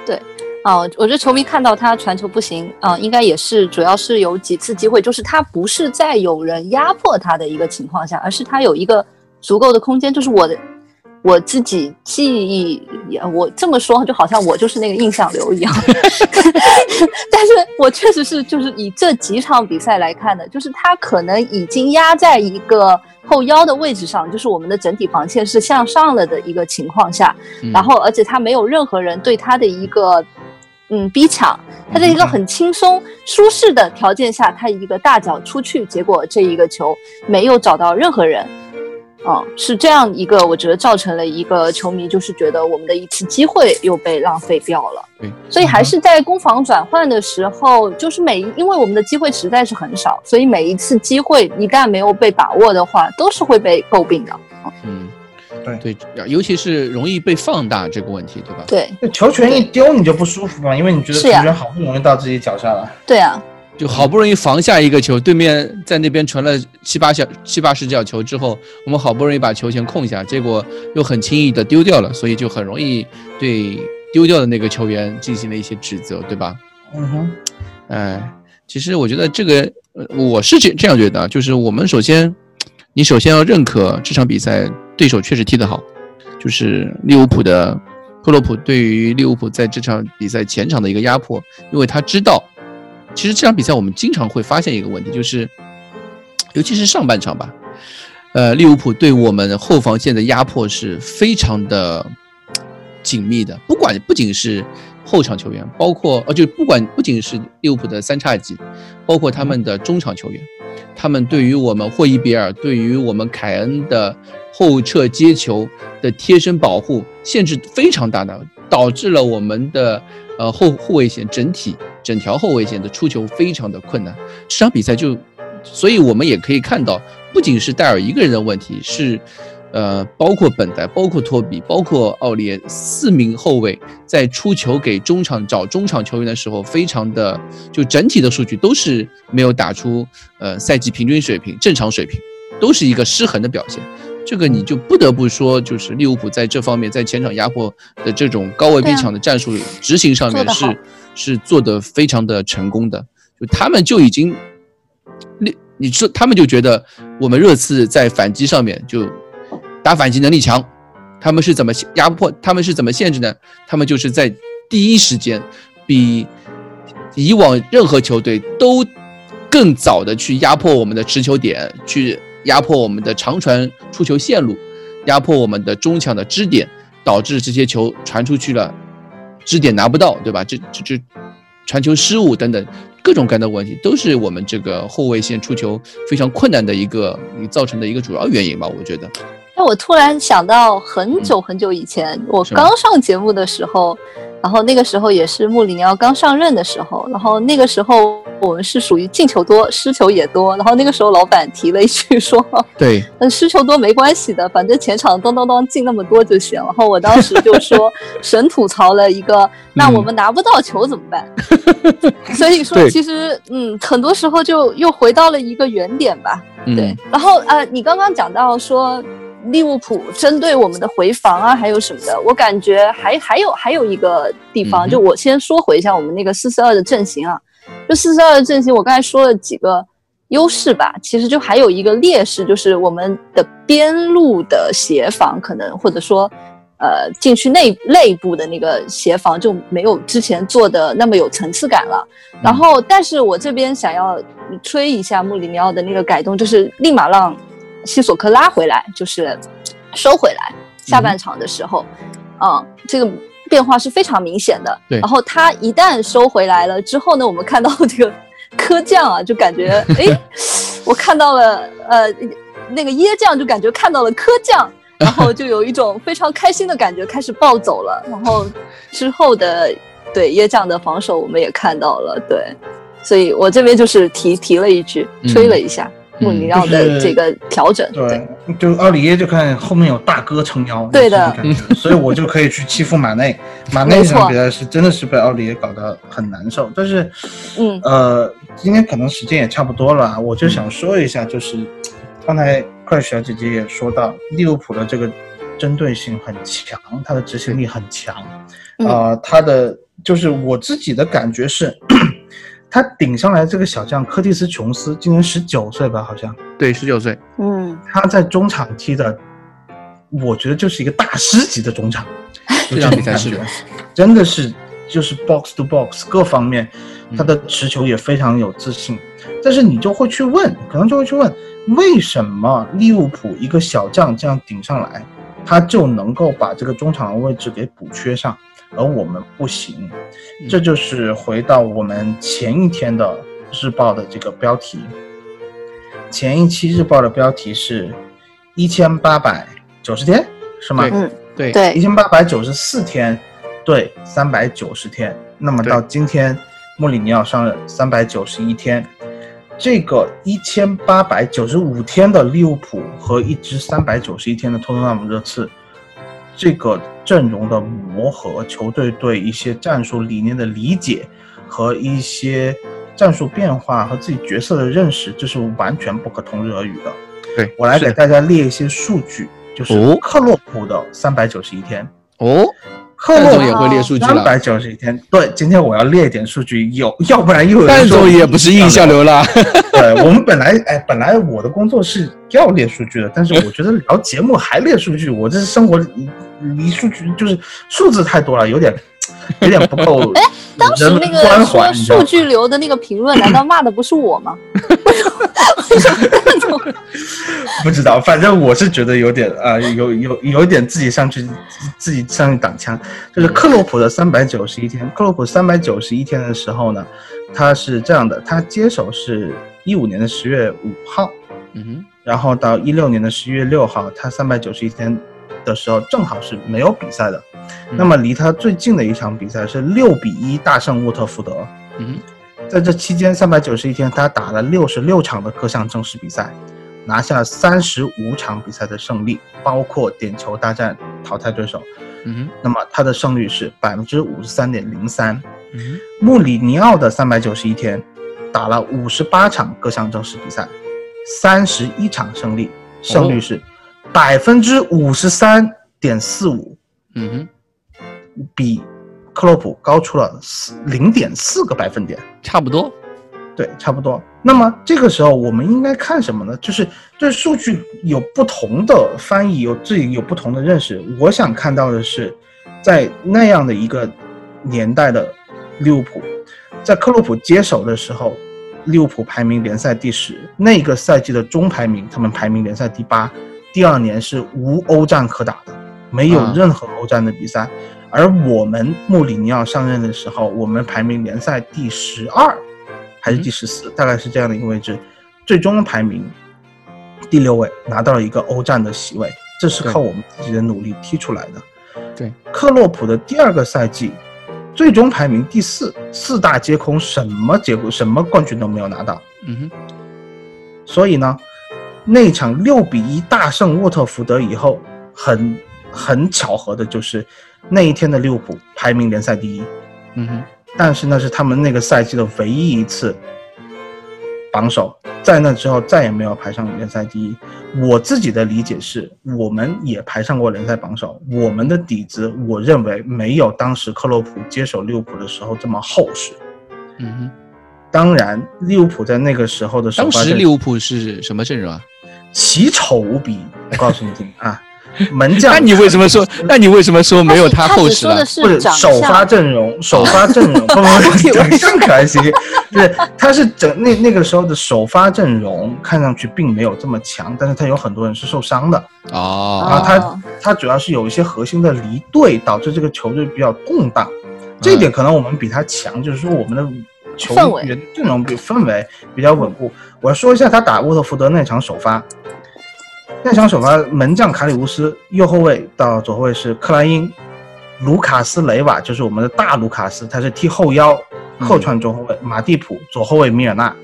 对。哦，我觉得球迷看到他传球不行啊、呃，应该也是主要是有几次机会，就是他不是在有人压迫他的一个情况下，而是他有一个足够的空间。就是我的我自己记忆，我这么说就好像我就是那个印象流一样，但是我确实是就是以这几场比赛来看的，就是他可能已经压在一个后腰的位置上，就是我们的整体防线是向上了的一个情况下，嗯、然后而且他没有任何人对他的一个。嗯，逼抢，他在一个很轻松、舒适的条件下，他一个大脚出去，结果这一个球没有找到任何人，嗯，是这样一个，我觉得造成了一个球迷就是觉得我们的一次机会又被浪费掉了。对，所以还是在攻防转换的时候，就是每因为我们的机会实在是很少，所以每一次机会一旦没有被把握的话，都是会被诟病的。嗯。对，尤其是容易被放大这个问题，对吧？对，球权一丢你就不舒服嘛，因为你觉得球权好不容易到自己脚下了。对啊，就好不容易防下一个球，对面在那边传了七八小七八十脚球之后，我们好不容易把球权控下，结果又很轻易的丢掉了，所以就很容易对丢掉的那个球员进行了一些指责，对吧？嗯哼，哎，其实我觉得这个我是这这样觉得，就是我们首先，你首先要认可这场比赛。对手确实踢得好，就是利物浦的克洛普对于利物浦在这场比赛前场的一个压迫，因为他知道，其实这场比赛我们经常会发现一个问题，就是尤其是上半场吧，呃，利物浦对我们后防线的压迫是非常的紧密的，不管不仅是后场球员，包括呃，就不管不仅是利物浦的三叉戟，包括他们的中场球员。他们对于我们霍伊比尔，对于我们凯恩的后撤接球的贴身保护限制非常大的，导致了我们的呃后后卫线整体整条后卫线的出球非常的困难。这场比赛就，所以我们也可以看到，不仅是戴尔一个人的问题，是呃包括本戴、包括托比、包括奥列四名后卫在出球给中场找中场球员的时候，非常的就整体的数据都是没有打出呃赛季平均水平、正常水平，都是一个失衡的表现。这个你就不得不说，就是利物浦在这方面在前场压迫的这种高位逼抢的战术执行上面是、啊、是做得非常的成功的，就他们就已经，你说他们就觉得我们热刺在反击上面就。打反击能力强，他们是怎么压迫？他们是怎么限制呢？他们就是在第一时间，比以往任何球队都更早的去压迫我们的持球点，去压迫我们的长传出球线路，压迫我们的中场的支点，导致这些球传出去了，支点拿不到，对吧？这这这传球失误等等。各种各样的问题都是我们这个后卫线出球非常困难的一个造成的一个主要原因吧，我觉得。但我突然想到很久很久以前、嗯、我刚上节目的时候，然后那个时候也是穆里尼奥刚上任的时候，然后那个时候我们是属于进球多失球也多，然后那个时候老板提了一句说对失球多没关系的，反正前场咚咚咚进那么多就行，然后我当时就说神吐槽了一个那我们拿不到球怎么办、嗯、所以说其实嗯，很多时候就又回到了一个原点吧，对、嗯、然后呃，你刚刚讲到说利物浦针对我们的回防啊还有什么的，我感觉还还有还有一个地方，就我先说回一下我们那个四四二的阵型啊，就四四二的阵型我刚才说了几个优势吧，其实就还有一个劣势，就是我们的边路的协防可能或者说呃禁区内内部的那个协防就没有之前做的那么有层次感了，然后但是我这边想要吹一下穆里尼奥的那个改动，就是立马让西索科拉回来，就是收回来下半场的时候、嗯嗯、这个变化是非常明显的，对，然后他一旦收回来了之后呢，我们看到这个科将啊就感觉诶我看到了呃那个耶将就感觉看到了科将，然后就有一种非常开心的感觉开始暴走了，然后之后的对耶将的防守我们也看到了，对，所以我这边就是提提了一句吹了一下、嗯穆里尼奥的这个调整、就是、对, 对就奥里耶就看后面有大哥撑腰，对的，所以我就可以去欺负马内马内这场比赛是真的是被奥里耶搞得很难受，但是嗯呃今天可能时间也差不多了，我就想说一下，就是刚才Crash小姐姐也说到利物浦的这个针对性很强，他的执行力很强啊、呃、他的就是我自己的感觉是他顶上来这个小将科蒂斯·琼斯今年十九岁吧，好像对十九岁，嗯，他在中场踢的我觉得就是一个大师级的中场，这场比赛是真的是就是 box to box 各方面他的持球也非常有自信、嗯、但是你就会去问可能就会去问为什么利物浦一个小将这样顶上来他就能够把这个中场的位置给补缺上，而我们不行，这就是回到我们前一天的日报的这个标题。前一期日报的标题是一千八百九十天，是吗？对对，一千八百九十四天对三百九十天，那么到今天穆里尼奥上任三百九十一天，这个一千八百九十五天的利物浦和一支三百九十一天的托特纳姆热刺，这个阵容的磨合，球队对一些战术理念的理解和一些战术变化和自己角色的认识，这是完全不可同日而语的。对，我来给大家列一些数据，就是克洛普的三百九十一天哦，克洛普也会列数据了，三百九十一天。对，今天我要列一点数据，有要不然又有人说也不是印象流了。对，我们本来哎，本来我的工作是要列数据的，但是我觉得聊节目还列数据，我这是生活。离数据就是数字太多了，有点有点不够。哎，当时那个说数据流的那个评论，难道骂的不是我吗？不知道，反正我是觉得有点啊、呃，有有有点自己上去自己上去挡枪。就是克洛普的三百九十一天，克洛普三百九十一天的时候呢，他是这样的，他接手是一五年的十月五号，嗯，然后到一六年的十月六号，他三百九十一天。的时候正好是没有比赛的，那么离他最近的一场比赛是六比一大胜沃特福德。嗯，在这期间三百九十一天，他打了六十六场的各项正式比赛，拿下三十五场比赛的胜利，包括点球大战淘汰对手。嗯，那么他的胜率是百分之五十三点零三。嗯，穆里尼奥的三百九十一天，打了五十八场各项正式比赛，三十一场胜利，胜率是、哦。百分之五十三点四五，嗯哼，比克洛普高出了零点四个百分点，差不多，对，差不多。那么这个时候我们应该看什么呢？就是对数据有不同的翻译，有自己有不同的认识。我想看到的是，在那样的一个年代的利物浦，在克洛普接手的时候，利物浦排名联赛第十，那个赛季的中排名，他们排名联赛第八。第二年是无欧战可打的，没有任何欧战的比赛、啊、而我们穆里尼奥上任的时候，我们排名联赛第十二还还是第十四、嗯，大概是这样的一个位置。最终排名第六位，拿到了一个欧战的席位，这是靠我们自己的努力踢出来的。对，克洛普的第二个赛季，最终排名第四，四大皆空，什么结果，什么冠军都没有拿到。嗯哼。所以呢，那场六比一大胜沃特福德以后，很很巧合的就是那一天的利物浦排名联赛第一。嗯哼。但是那是他们那个赛季的唯一一次榜首，在那之后再也没有排上联赛第一。我自己的理解是，我们也排上过联赛榜首，我们的底子我认为没有当时克洛普接手利物浦的时候这么厚实。嗯哼。当然利物浦在那个时候的首发，当时利物浦是什么阵容啊？奇丑无比，我告诉你听啊，门将。那你为什么说？那你为什么说没有他厚实啊？不是首发阵容，首发阵容，不不，长相可还行，就是他是整那那个时候的首发阵容，看上去并没有这么强，但是他有很多人是受伤的哦，然后他他主要是有一些核心的离队，导致这个球队比较动荡，这一点可能我们比他强，就是说我们的球员阵容比氛围比较稳固。我说一下他打沃特福德那场首发。那场首发，门将卡里乌斯，右后卫到左后卫是克莱因，卢卡斯雷瓦就是我们的大卢卡斯，他是踢后腰客串中后卫，马蒂普左后卫米尔纳，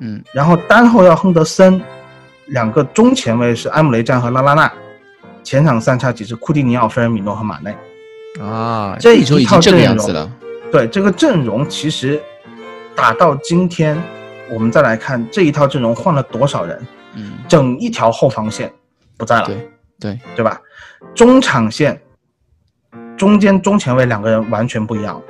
嗯，然后单后腰亨德森，两个中前卫是埃姆雷战和拉拉纳，前场三叉戟是库蒂尼奥、菲尔米诺和马内。啊，这一套阵容，对这个阵容其实打到今天，我们再来看这一套阵容换了多少人。嗯，整一条后防线不在了，对对对吧？中场线中间中前卫两个人完全不一样，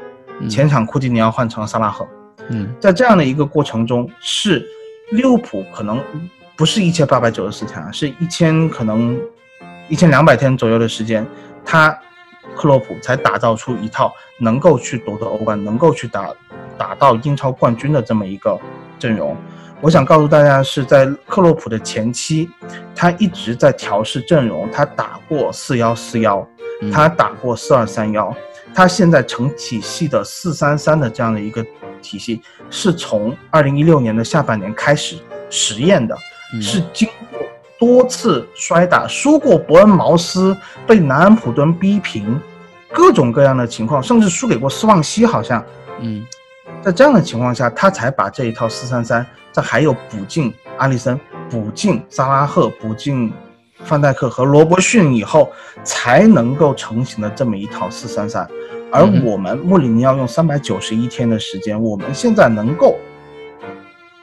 嗯、前场库蒂尼奥换成了萨拉赫。嗯，在这样的一个过程中，是利物浦可能不是一千八百九十四天，是一千可能一千两百天左右的时间，他克洛普才打造出一套能够去夺得欧冠、能够去打打到英超冠军的这么一个阵容。我想告诉大家，是在克洛普的前期，他一直在调试阵容，他打过四一四一，他打过四二三一，他现在成体系的四三三的这样的一个体系，是从二零一六年的下半年开始实验的，是经过多次摔打，输过伯恩茅斯，被南安普敦逼平，各种各样的情况，甚至输给过斯旺西，好像，嗯。在这样的情况下，他才把这一套四三三，这还有补进阿里森、补进萨拉赫、补进范戴克和罗伯逊以后，才能够成型的这么一套四三三。而我们穆里尼奥用三百九十一天的时间，我们现在能够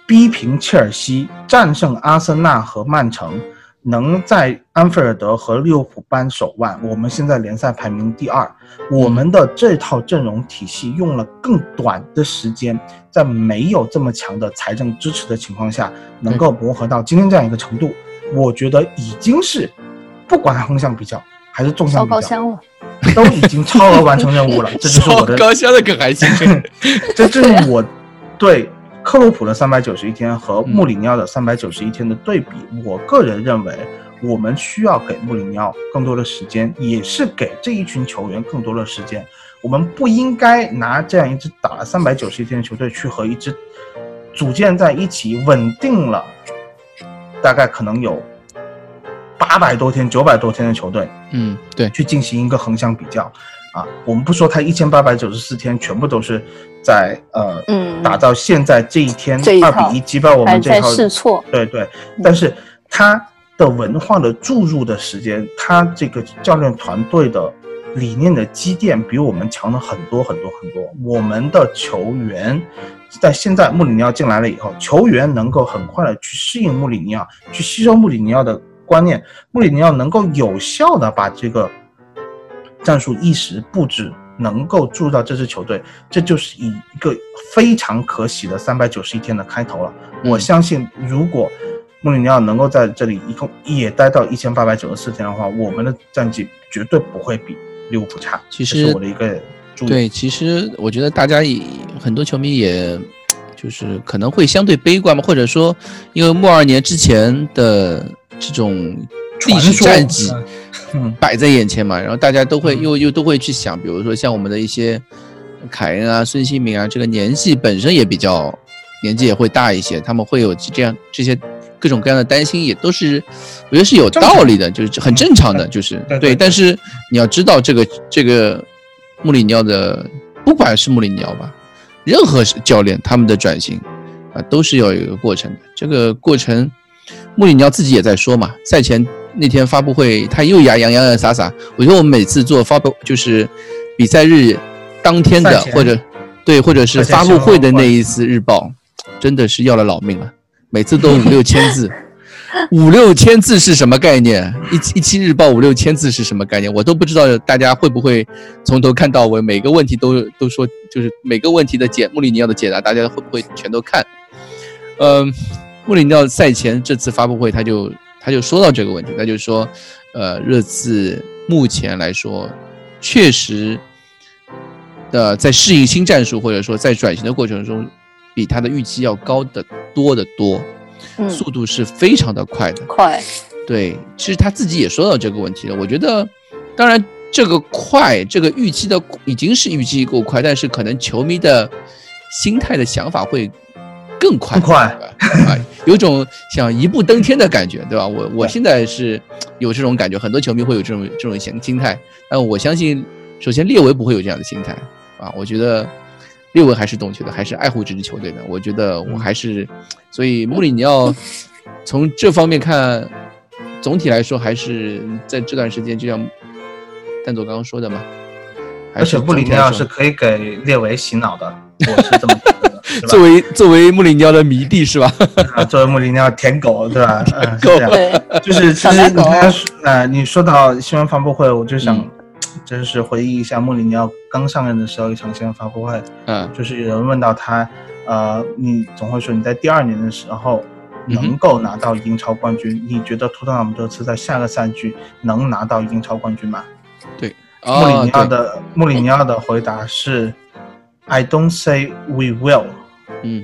逼平切尔西、战胜阿森纳和曼城，能在安菲尔德和利物浦扳手腕，我们现在联赛排名第二。我们的这套阵容体系用了更短的时间，在没有这么强的财政支持的情况下，能够磨合到今天这样一个程度，我觉得已经是不管横向比较还是纵向比较，烧高香了，都已经超额完成任务了。这就是我的烧高香的可还行，这就是我对克洛普的三百九十一天和穆里尼奥的三百九十一天的对比，嗯、我个人认为我们需要给穆里尼奥更多的时间，也是给这一群球员更多的时间。我们不应该拿这样一支打了三百九十一天的球队去和一支组建在一起稳定了大概可能有八百多天九百多天的球队，嗯，对，去进行一个横向比较。啊，我们不说他一千八百九十四天全部都是在呃、嗯、打造现在这一天二比一击败我们这一套试错，对对、嗯、但是他的文化的注入的时间，他这个教练团队的理念的积淀比我们强了很多很多很多。我们的球员在现在穆里尼奥进来了以后，球员能够很快的去适应穆里尼奥，去吸收穆里尼奥的观念，穆里尼奥能够有效的把这个战术意识布置能够注入到这支球队，这就是一个非常可喜的三百九十一天的开头了。嗯、我相信，如果穆里尼奥能够在这里一共也待到一千八百九十四天的话，我们的战绩绝对不会比利物浦差。其实这是我的一个注意。对，其实我觉得大家也很多球迷也就是可能会相对悲观嘛，或者说因为末二年之前的这种历史战绩摆在眼前嘛，然后大家都会又又都会去想，比如说像我们的一些凯恩啊、孙兴民啊，这个年纪本身也比较年纪也会大一些，他们会有这样这些各种各样的担心，也都是我觉得是有道理的，就是很正常的，就是对。但是你要知道这个这个穆里尼奥的，不管是穆里尼奥吧，任何教练他们的转型啊，都是要有一个过程的。这个过程，穆里尼奥自己也在说嘛，赛前那天发布会他又牙洋洋洋洒洒。我觉得我们每次做发布就是比赛日当天的或者对或者是发布会的那一次日报，真的是要了老命了。每次都五六千字，五六千字是什么概念？一期日报五六千字是什么概念？我都不知道大家会不会从头看到尾，每个问题都都说，就是每个问题的解穆里尼奥的解答，大家会不会全都看？嗯，穆里尼奥赛前这次发布会，他就他就说到这个问题，他就说，呃，热刺目前来说，确实，呃，在适应新战术或者说在转型的过程中，比他的预期要高的多的多，速度是非常的快的。快，对，其实他自己也说到这个问题了。我觉得，当然这个快，这个预期的已经是预期够快，但是可能球迷的心态的想法会更快，快啊，有种想一步登天的感觉，对吧？我我现在是有这种感觉，很多球迷会有这种这种心态，但我相信，首先列维不会有这样的心态啊，我觉得。列维还是懂球的，还是爱护这支球队的。我觉得我还是，所以穆里尼奥从这方面看，总体来说还是在这段时间，就像蛋总刚刚说的嘛，而且穆里尼奥是可以给列维洗脑的，我是这么觉得的。作为作为穆里尼奥的迷弟是吧？啊，作为穆里尼奥舔狗对吧？舔狗、呃、就是其实你刚才你说到新闻发布会，我就想。嗯真是回忆一下穆里尼奥刚上任的时候一场新闻发布会，嗯，就是有人问到他，呃，你总会说你在第二年的时候能够拿到英超冠军，嗯、你觉得托特纳姆热刺在下个赛季能拿到英超冠军吗？对，哦、穆里尼奥的穆里尼奥的回答是、嗯、，I don't say we will， 嗯，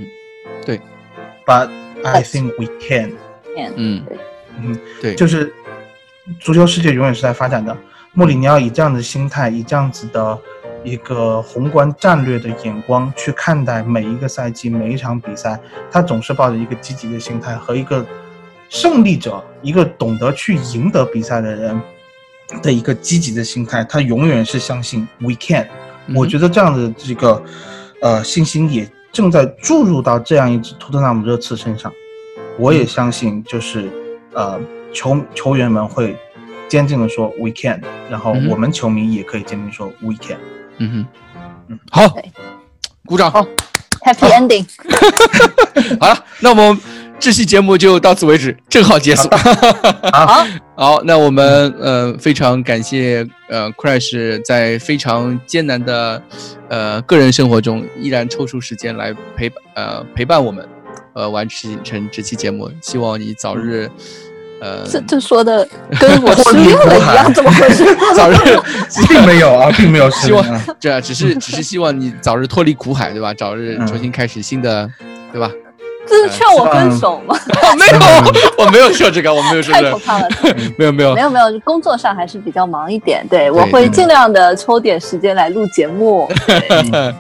对 ，but I think we can， 嗯嗯，对，就是足球世界永远是在发展的。穆里尼奥以这样的心态，以这样子的一个宏观战略的眼光去看待每一个赛季、每一场比赛，他总是抱着一个积极的心态和一个胜利者、一个懂得去赢得比赛的人的一个积极的心态。他永远是相信 we can。嗯、我觉得这样的这个呃信心也正在注入到这样一支托特纳姆热刺身上。我也相信，就是、嗯、呃球球员们会。坚定的说 we can， 然后我们球迷也可以坚定说 we can。嗯哼，好，鼓掌。好 ，Happy Ending。好了，那我们这期节目就到此为止，正好结束。好，好，好，那我们呃非常感谢呃 Crash 在非常艰难的呃个人生活中，依然抽出时间来陪呃陪伴我们，呃完成这期节目。希望你早日。呃，这这说的跟我失恋了一样，怎么回事？早日并没有啊，并没有失恋、啊。对啊，只是只是希望你早日脱离苦海，对吧？早日重新开始新的，嗯、对吧？这是劝我分手吗？啊、没有，我没有说这个，我没有说这个。太可怕了！没有没有没有没有，工作上还是比较忙一点。对，对我会尽量的抽点时间来录节目。对，嗯，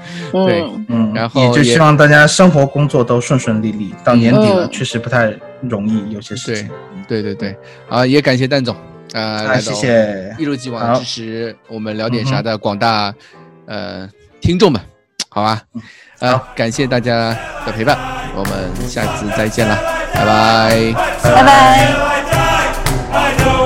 嗯嗯然后也就希望大家生活工作都顺顺利利。到年底了，嗯、确实不太。容易有些事情，对对对对，啊，也感谢蛋总，呃、啊，谢谢，一如既往支持我们聊点啥的广大、嗯、呃听众们，好吧，呃，感谢大家的陪伴，我们下次再见了，拜拜，拜拜。拜拜。